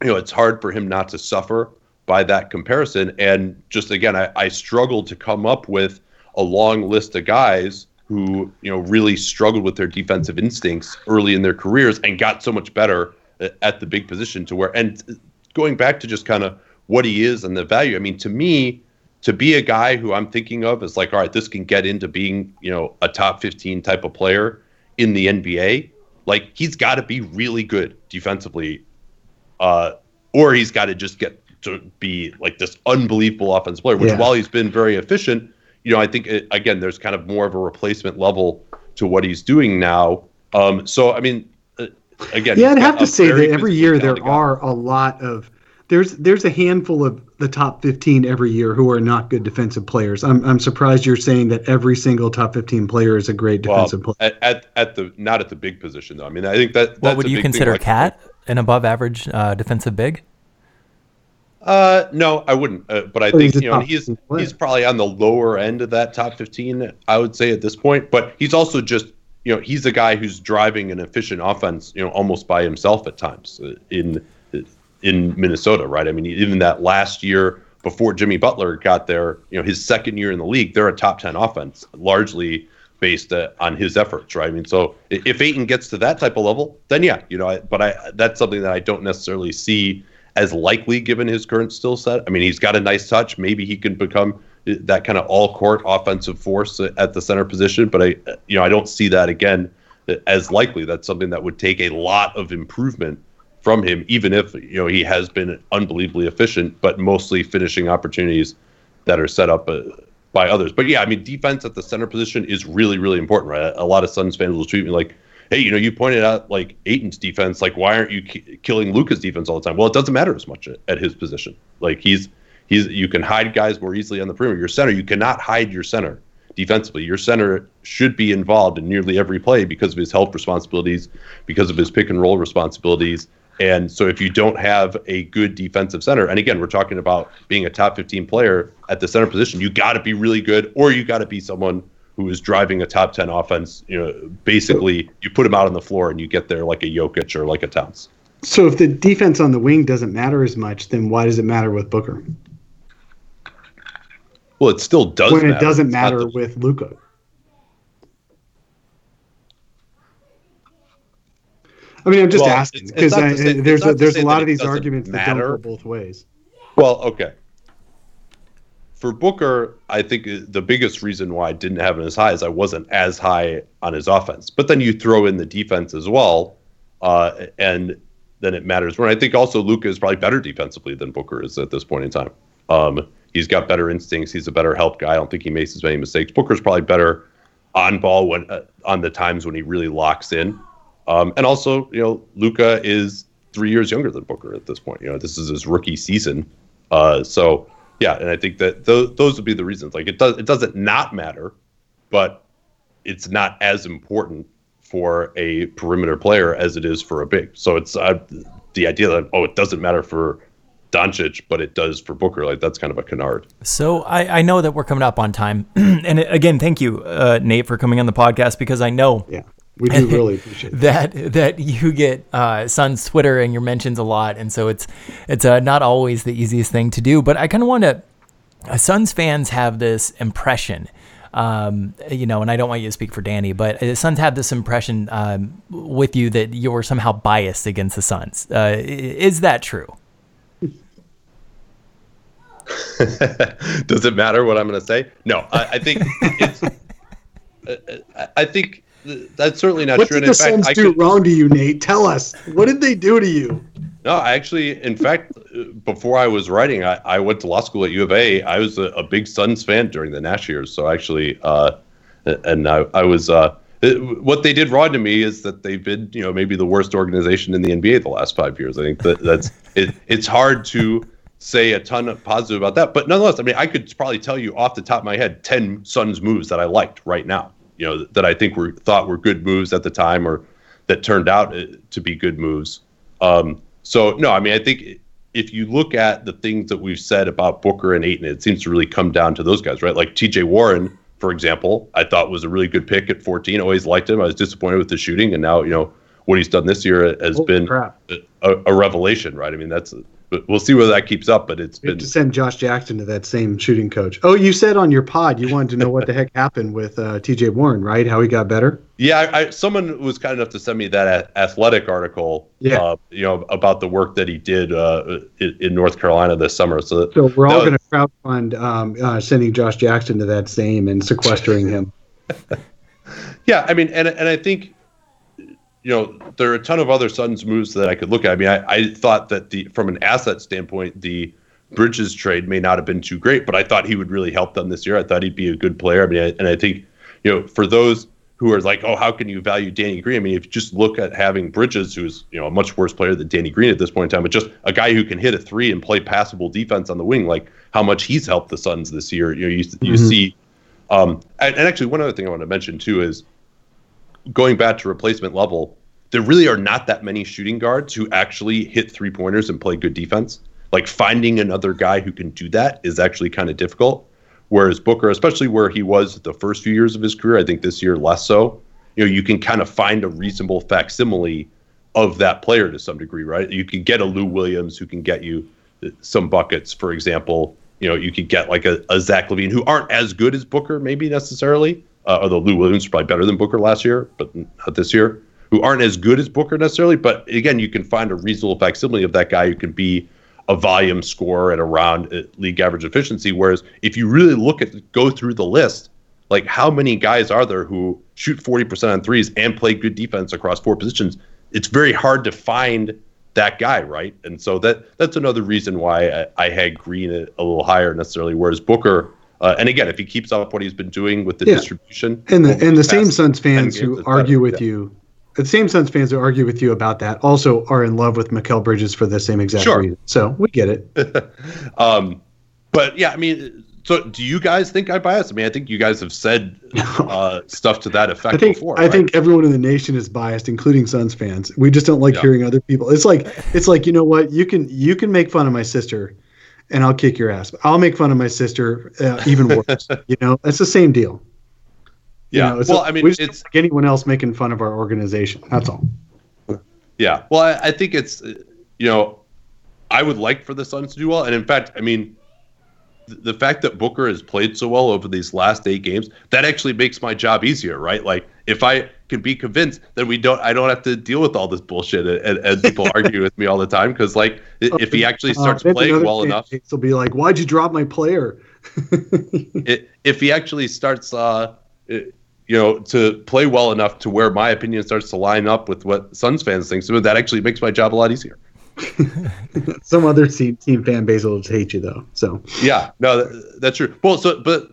you know, it's hard for him not to suffer by that comparison. And just, again, I struggled to come up with a long list of guys who, you know, really struggled with their defensive instincts early in their careers and got so much better at the big position to where, and going back to just kind of what he is and the value. I mean, to me, to be a guy who I'm thinking of as like, all right, this can get into being, you know, a top 15 type of player in the NBA. Like, he's got to be really good defensively, or he's got to just get to be like this unbelievable offensive player, which while he's been very efficient, you know, I think, again, there's kind of more of a replacement level to what he's doing now. So, I mean, again. Yeah, I'd have to say that every year there are a lot of – there's a handful of the top 15 every year who are not good defensive players. I'm surprised you're saying that every single top 15 player is a great defensive player. Not at the big position, though. I mean, I think that's what would you consider Cat, an above-average defensive big? No, I wouldn't. But I think, you know, he's probably on the lower end of that top 15, I would say at this point. But he's also just, you know, he's a guy who's driving an efficient offense, you know, almost by himself at times in Minnesota, right? I mean, even that last year before Jimmy Butler got there, you know, his second year in the league, they're a top 10 offense, largely based on his efforts, right? I mean, so if Ayton gets to that type of level, then yeah, you know, that's something that I don't necessarily see as likely given his current skill set. I mean, he's got a nice touch. Maybe he can become that kind of all-court offensive force at the center position. But I don't see that again as likely. That's something that would take a lot of improvement from him, even if, you know, he has been unbelievably efficient, but mostly finishing opportunities that are set up by others. But yeah, I mean, defense at the center position is really, really important, right? A lot of Suns fans will tweet me like, hey, you know, you pointed out like Ayton's defense. Like, why aren't you killing Luka's defense all the time? Well, it doesn't matter as much at his position. Like, you can hide guys more easily on the perimeter. Your center, you cannot hide your center defensively. Your center should be involved in nearly every play because of his help responsibilities, because of his pick and roll responsibilities. And so, if you don't have a good defensive center, and again, we're talking about being a top 15 player at the center position, you got to be really good, or you got to be someone who is driving a top 10 offense. You know, basically you put him out on the floor and you get there like a Jokic or like a Towns. So if the defense on the wing doesn't matter as much, then why does it matter with Booker? Well, it still does matter. When it doesn't matter with Luka. I mean, I'm just asking because there's a lot of these arguments that don't go both ways. Well, okay. For Booker, I think the biggest reason why I didn't have him as high is I wasn't as high on his offense. But then you throw in the defense as well, and then it matters. When I think also Luka is probably better defensively than Booker is at this point in time. He's got better instincts. He's a better help guy. I don't think he makes as many mistakes. Booker's probably better on ball when on the times when he really locks in. And also, you know, Luka is 3 years younger than Booker at this point. You know, this is his rookie season, so. Yeah, and I think that those would be the reasons. Like, it doesn't not matter, but it's not as important for a perimeter player as it is for a big. So it's the idea that, oh, it doesn't matter for Doncic, but it does for Booker. Like, that's kind of a canard. So I know that we're coming up on time. And again, thank you, Nate, for coming on the podcast, because I know we do really appreciate that you get Sun's Twitter and your mentions a lot, and so it's not always the easiest thing to do. But I kind of want to. Suns fans have this impression, you know, and I don't want you to speak for Danny, but Suns have this impression with you that you're somehow biased against the Suns. Is that true? Does it matter what I'm going to say? No, I think it's. I think. That's certainly not true. What did the Suns do wrong to you, Nate? Tell us. What did they do to you? No, I actually, in fact, before I was writing, I went to law school at U of A. I was a big Suns fan during the Nash years. So actually, and I was, what they did wrong to me is that they've been, you know, maybe the worst organization in the NBA the last 5 years. I think that's it. It's hard to say a ton of positive about that. But nonetheless, I mean, I could probably tell you off the top of my head 10 Suns moves that I liked right now. You know, that I think were good moves at the time, or that turned out to be good moves. So no, I mean, I think if you look at the things that we've said about Booker and Ayton, it seems to really come down to those guys, right? Like TJ Warren, for example, I thought was a really good pick at 14. Always liked him. I was disappointed with the shooting, and now, you know, what he's done this year has been a revelation, right? I mean, that's, but we'll see whether that keeps up, but it's been to send Josh Jackson to that same shooting coach. Oh, you said on your pod you wanted to know what the heck happened with TJ Warren, right? How he got better? Yeah, someone was kind enough to send me that Athletic article, you know, about the work that he did in North Carolina this summer. So we're all going to crowdfund sending Josh Jackson to that same and sequestering him. Yeah, I mean, and I think, you know, there are a ton of other Suns moves that I could look at. I mean, I thought that from an asset standpoint, the Bridges trade may not have been too great, but I thought he would really help them this year. I thought he'd be a good player. I mean, and I think, you know, for those who are like, oh, how can you value Danny Green? I mean, if you just look at having Bridges, who's, you know, a much worse player than Danny Green at this point in time, but just a guy who can hit a three and play passable defense on the wing, like how much he's helped the Suns this year. You know, you see, and actually one other thing I want to mention too is, going back to replacement level, there really are not that many shooting guards who actually hit three-pointers and play good defense. Like, finding another guy who can do that is actually kind of difficult. Whereas Booker, especially where he was the first few years of his career, I think this year less so, you know, you can kind of find a reasonable facsimile of that player to some degree, right? You can get a Lou Williams who can get you some buckets, for example. You know, you could get like a Zach LaVine, who aren't as good as Booker maybe necessarily, although Lou Williams was probably better than Booker last year, but not this year, who aren't as good as Booker necessarily. But again, you can find a reasonable facsimile of that guy who can be a volume scorer at around league average efficiency. Whereas if you really go through the list, like how many guys are there who shoot 40% on threes and play good defense across four positions? It's very hard to find that guy, right? And so that's another reason why I had Green a little higher necessarily, whereas Booker, and again, if he keeps up what he's been doing with the distribution, and the same Suns fans who argue with you, the same Suns fans who argue with you about that also are in love with Mikal Bridges for the same exact reason. So we get it. But yeah, I mean, so do you guys think I'm biased? I mean, I think you guys have said stuff to that effect before. I think everyone in the nation is biased, including Suns fans. We just don't like hearing other people. It's like you know what, you can make fun of my sister, and I'll kick your ass. I'll make fun of my sister even worse. You know, it's the same deal. Yeah. You know, well, I mean, it's like anyone else making fun of our organization. That's all. Yeah. Well, I think it's, you know, I would like for the Suns to do well. And in fact, I mean, the fact that Booker has played so well over these last 8 games, that actually makes my job easier, right? Like, if I can be convinced that I don't have to deal with all this bullshit and people argue with me all the time, because like if he actually starts playing well enough, he'll be like, "Why'd you drop my player?" If he actually starts, you know, to play well enough to where my opinion starts to line up with what Suns fans think, so that actually makes my job a lot easier. Some other team fan base will just hate you though. So yeah, no, that's true. Well, so but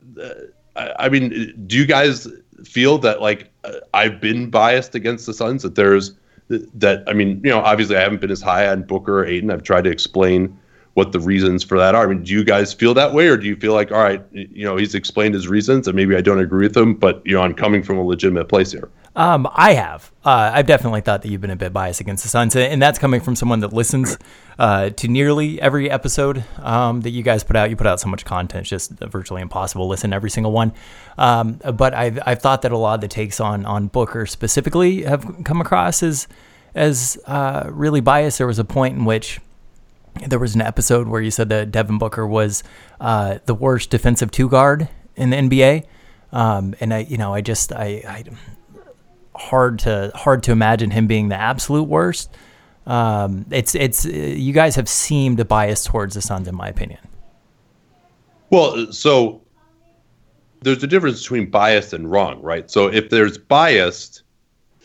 I mean, do you guys feel that like I've been biased against the Suns? That there's that, I mean, you know, obviously I haven't been as high on Booker or Ayton. I've tried to explain what the reasons for that are. I mean, do you guys feel that way, or do you feel like, all right, you know, he's explained his reasons and maybe I don't agree with him, but you know, I'm coming from a legitimate place here? I have. I've definitely thought that you've been a bit biased against the Suns, and that's coming from someone that listens to nearly every episode that you guys put out. You put out so much content, it's just virtually impossible to listen to every single one. But I've thought that a lot of the takes on Booker specifically have come across as really biased. There was a point in which there was an episode where you said that Devin Booker was the worst defensive two guard in the NBA, and I, you know, I just I hard to imagine him being the absolute worst. It's you guys have seemed a bias towards the Suns, in my opinion. Well, so there's a difference between biased and wrong, right? So if there's biased,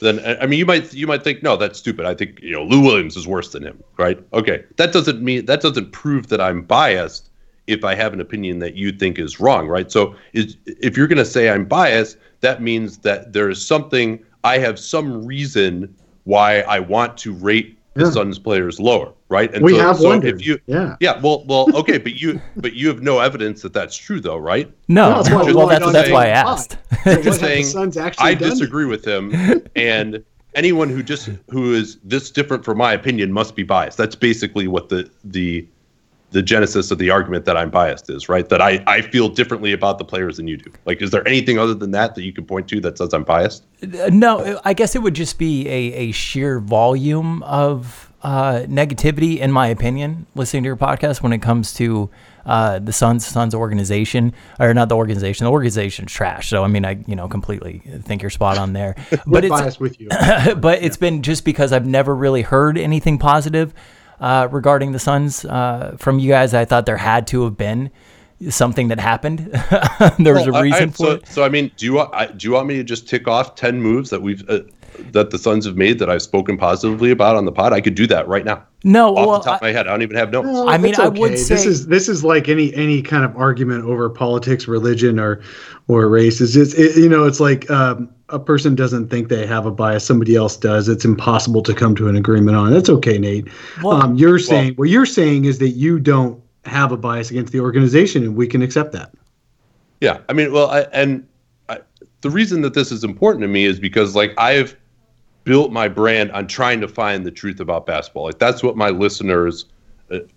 then I mean, you might think, no, that's stupid. I think, you know, Lou Williams is worse than him, right? Okay, that doesn't prove that I'm biased if I have an opinion that you think is wrong, right? So if you're going to say I'm biased, that means that there is something. I have some reason why I want to rate the Suns players lower, right? And we have wondered. Well, okay, but you have no evidence that that's true, though, right? No, that's why I asked. You're just saying I disagree with him, and anyone who just who is this different from my opinion must be biased. That's basically what the genesis of the argument that I'm biased is, right? That I feel differently about the players than you do. Like, is there anything other than that that you can point to that says I'm biased? No, I guess it would just be a sheer volume of negativity, in my opinion, listening to your podcast when it comes to the Suns organization, or not the organization. The organization's trash. So I mean, I completely think you're spot on there. But it's biased with you. But it's been just because I've never really heard anything positive regarding the Suns from you guys. I thought there had to have been something that happened. there was a reason for it. So I mean, do you want me to just tick off 10 moves that we've that the Suns have made that I've spoken positively about on the pod? I could do that right now. No, off the top of my head, I don't even have notes. No, I mean, okay. I would say this is like any kind of argument over politics, religion, or race. It's like a person doesn't think they have a bias, somebody else does. It's impossible to come to an agreement on. That's okay, Nate. Well, what you're saying is that you don't have a bias against the organization, and we can accept that. Yeah, I mean, well, the reason that this is important to me is because, like, I've built my brand on trying to find the truth about basketball. Like, that's what my listeners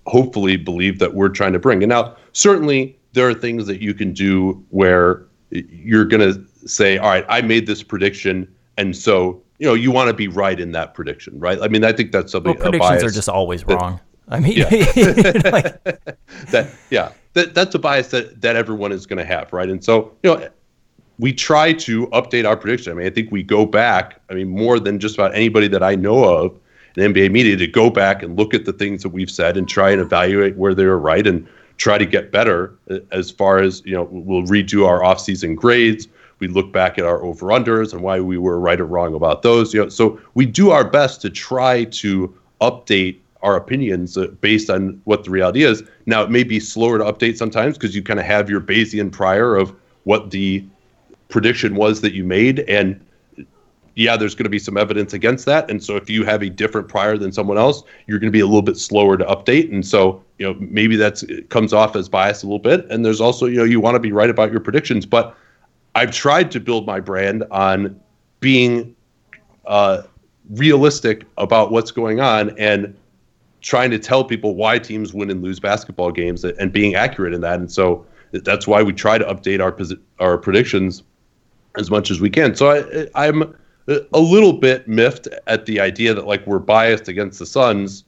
hopefully believe that we're trying to bring. And now, certainly, there are things that you can do where you're going to say, all right, I made this prediction, and so, you want to be right in that prediction, right? I mean, I think that's something. Well, predictions are just always wrong. I mean, yeah. That's a bias that everyone is going to have, right? And so, we try to update our prediction. I mean, I think we go back, more than just about anybody that I know of in NBA media, to go back and look at the things that we've said and try and evaluate where they were right and try to get better as far as, we'll redo our offseason grades. We look back at our over-unders and why we were right or wrong about those. So we do our best to try to update our opinions based on what the reality is. Now, it may be slower to update sometimes because you kind of have your Bayesian prior of what the prediction was that you made, and there's going to be some evidence against that. And so if you have a different prior than someone else, you're going to be a little bit slower to update. And so, maybe it comes off as biased a little bit. And there's also, you want to be right about your predictions, but I've tried to build my brand on being realistic about what's going on and trying to tell people why teams win and lose basketball games and being accurate in that. And so that's why we try to update our predictions as much as we can. So I'm a little bit miffed at the idea that, like, we're biased against the Suns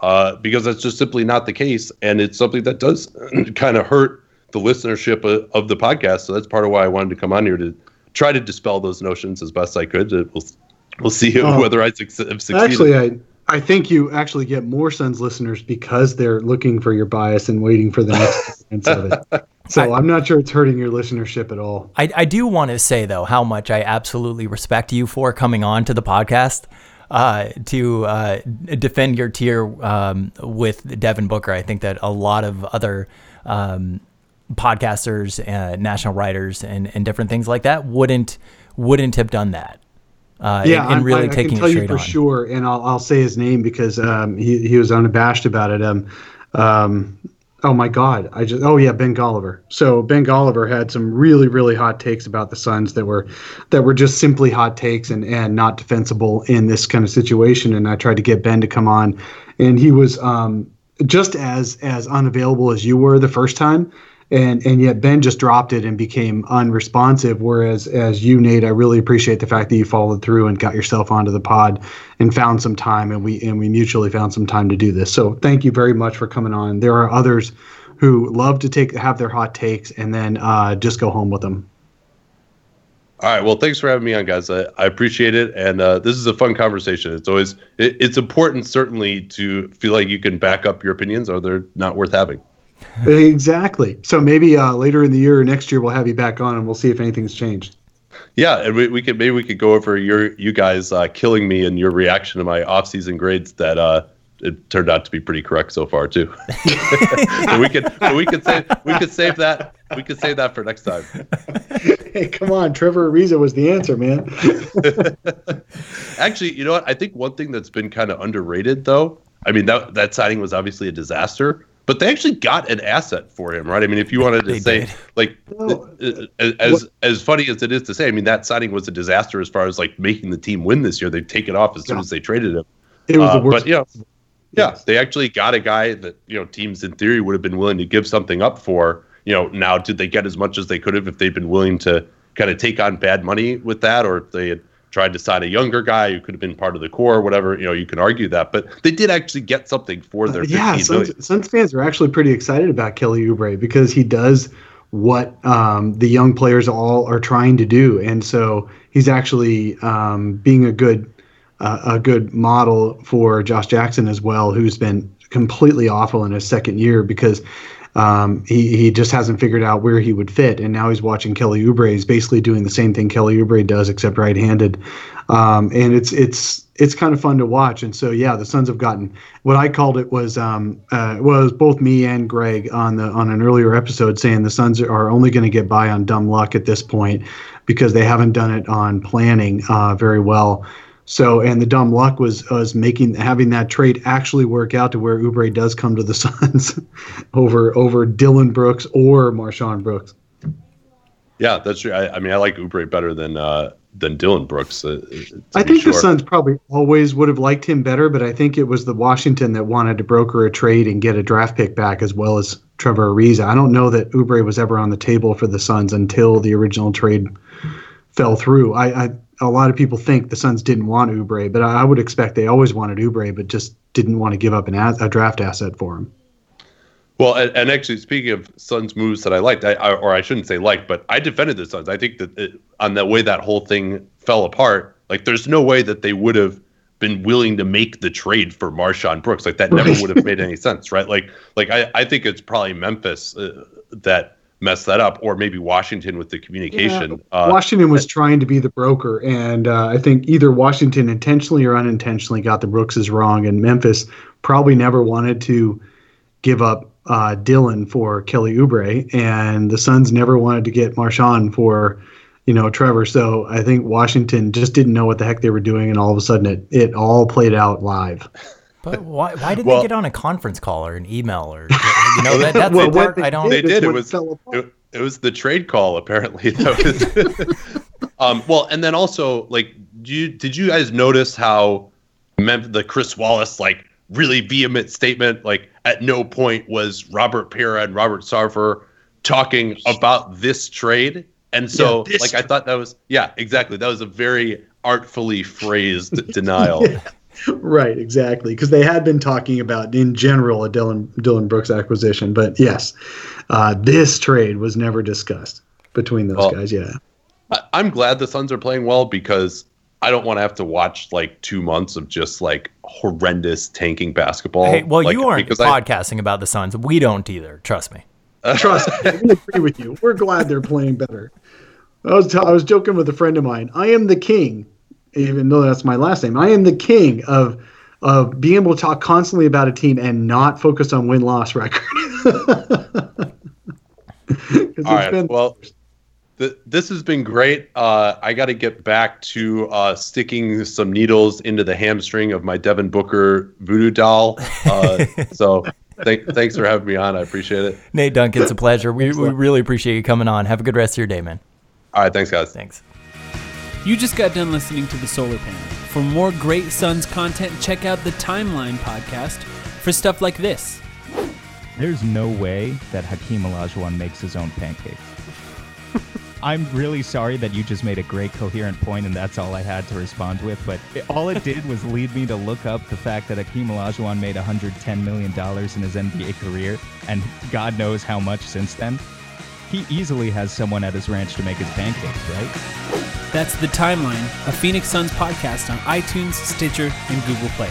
because that's just simply not the case. And it's something that does kind of hurt the listenership of the podcast. So that's part of why I wanted to come on here to try to dispel those notions as best I could. We'll see whether I succeed. Actually, I think you actually get more Suns listeners because they're looking for your bias and waiting for the next sense of it. So I'm not sure it's hurting your listenership at all. I do want to say, though, how much I absolutely respect you for coming on to the podcast to defend your tier with Devin Booker. I think that a lot of other podcasters, national writers, and different things like that wouldn't have done that. I can tell you for sure, and I'll say his name because he was unabashed about it. Oh my God! Ben Golliver. So Ben Golliver had some really, really hot takes about the Suns that were just simply hot takes and not defensible in this kind of situation. And I tried to get Ben to come on, and he was just as unavailable as you were the first time. And yet Ben just dropped it and became unresponsive, whereas as you, Nate, I really appreciate the fact that you followed through and got yourself onto the pod and found some time, and we mutually found some time to do this. So thank you very much for coming on. There are others who love to have their hot takes and then just go home with them. All right. Well, thanks for having me on, guys. I appreciate it. And this is a fun conversation. It's always it's important, certainly, to feel like you can back up your opinions or they're not worth having. Exactly. So maybe later in the year or next year we'll have you back on and we'll see if anything's changed. Yeah, and we could go over you guys killing me and your reaction to my off-season grades that it turned out to be pretty correct so far too. we could save that for next time. Hey, come on, Trevor Ariza was the answer, man. Actually, you know what? I think one thing that's been kind of underrated, though. I mean, that signing was obviously a disaster. But they actually got an asset for him, right? I mean, if you wanted to say, like, as funny as it is to say, I mean, that signing was a disaster as far as, like, making the team win this year. They'd take it off as soon as they traded him. It was the worst. But, they actually got a guy that, you know, teams in theory would have been willing to give something up for. You know, now did they get as much as they could have if they'd been willing to kind of take on bad money with that, or if they had tried to sign a younger guy who could have been part of the core or whatever, you know, you can argue that. But they did actually get something for their Suns fans are actually pretty excited about Kelly Oubre because he does what the young players all are trying to do. And so he's actually being a good model for Josh Jackson as well, who's been completely awful in his second year because he just hasn't figured out where he would fit. And now he's watching Kelly Oubre. He's basically doing the same thing Kelly Oubre does, except right-handed. And it's kind of fun to watch. And so, yeah, the Suns have gotten what I called it was both me and Greg on an earlier episode saying the Suns are only going to get by on dumb luck at this point because they haven't done it on planning very well. So, and the dumb luck was having that trade actually work out to where Oubre does come to the Suns over Dillon Brooks or Marshawn Brooks. Yeah, that's true. I mean, I like Oubre better than Dillon Brooks. I think the Suns probably always would have liked him better, but I think it was the Washington that wanted to broker a trade and get a draft pick back as well as Trevor Ariza. I don't know that Oubre was ever on the table for the Suns until the original trade fell through. A lot of people think the Suns didn't want Oubre, but I would expect they always wanted Oubre, but just didn't want to give up a draft asset for him. Well, and actually, speaking of Suns moves that I liked, or I shouldn't say liked, but I defended the Suns. I think that on the way that whole thing fell apart, like there's no way that they would have been willing to make the trade for Marshawn Brooks. Like that never would have made any sense, right? Like I think it's probably Memphis that mess that up, or maybe Washington with the communication. Yeah, Washington was trying to be the broker, and I think either Washington intentionally or unintentionally got the Brookses wrong, and Memphis probably never wanted to give up Dillon for Kelly Oubre, and the Suns never wanted to get Marshawn for, you know, Trevor. So I think Washington just didn't know what the heck they were doing, and all of a sudden it all played out live. But why did they get on a conference call or an email or, you know, that's the part I don't... They did. It was the trade call, apparently. That was, well, and then also, like, did you guys notice how the Chris Wallace, like, really vehement statement, like, at no point was Robert Pera and Robert Sarver talking about this trade? And so, yeah, I thought that was... Yeah, exactly. That was a very artfully phrased denial. Yeah. Right, exactly, because they had been talking about, in general, a Dillon Brooks acquisition. But, yes, this trade was never discussed between those guys, yeah. I'm glad the Suns are playing well because I don't want to have to watch, 2 months of just, horrendous tanking basketball. Hey, well, you aren't podcasting about the Suns. We don't either, trust me. Trust me, we agree with you. We're glad they're playing better. I was joking with a friend of mine. I am the king. Even though that's my last name, I am the king of being able to talk constantly about a team and not focus on win-loss record. All right, well, this has been great. I got to get back to sticking some needles into the hamstring of my Devin Booker voodoo doll. So thanks for having me on. I appreciate it. Nate Duncan, it's a pleasure. We really appreciate you coming on. Have a good rest of your day, man. All right, thanks, guys. Thanks. You just got done listening to The Solar Panel. For more great Suns content, check out the Timeline podcast for stuff like this. There's no way that Hakeem Olajuwon makes his own pancakes. I'm really sorry that you just made a great coherent point and that's all I had to respond with, but all it did was lead me to look up the fact that Hakeem Olajuwon made $110 million in his NBA career, and God knows how much since then. He easily has someone at his ranch to make his pancakes, right? That's The Timeline, a Phoenix Suns podcast on iTunes, Stitcher, and Google Play.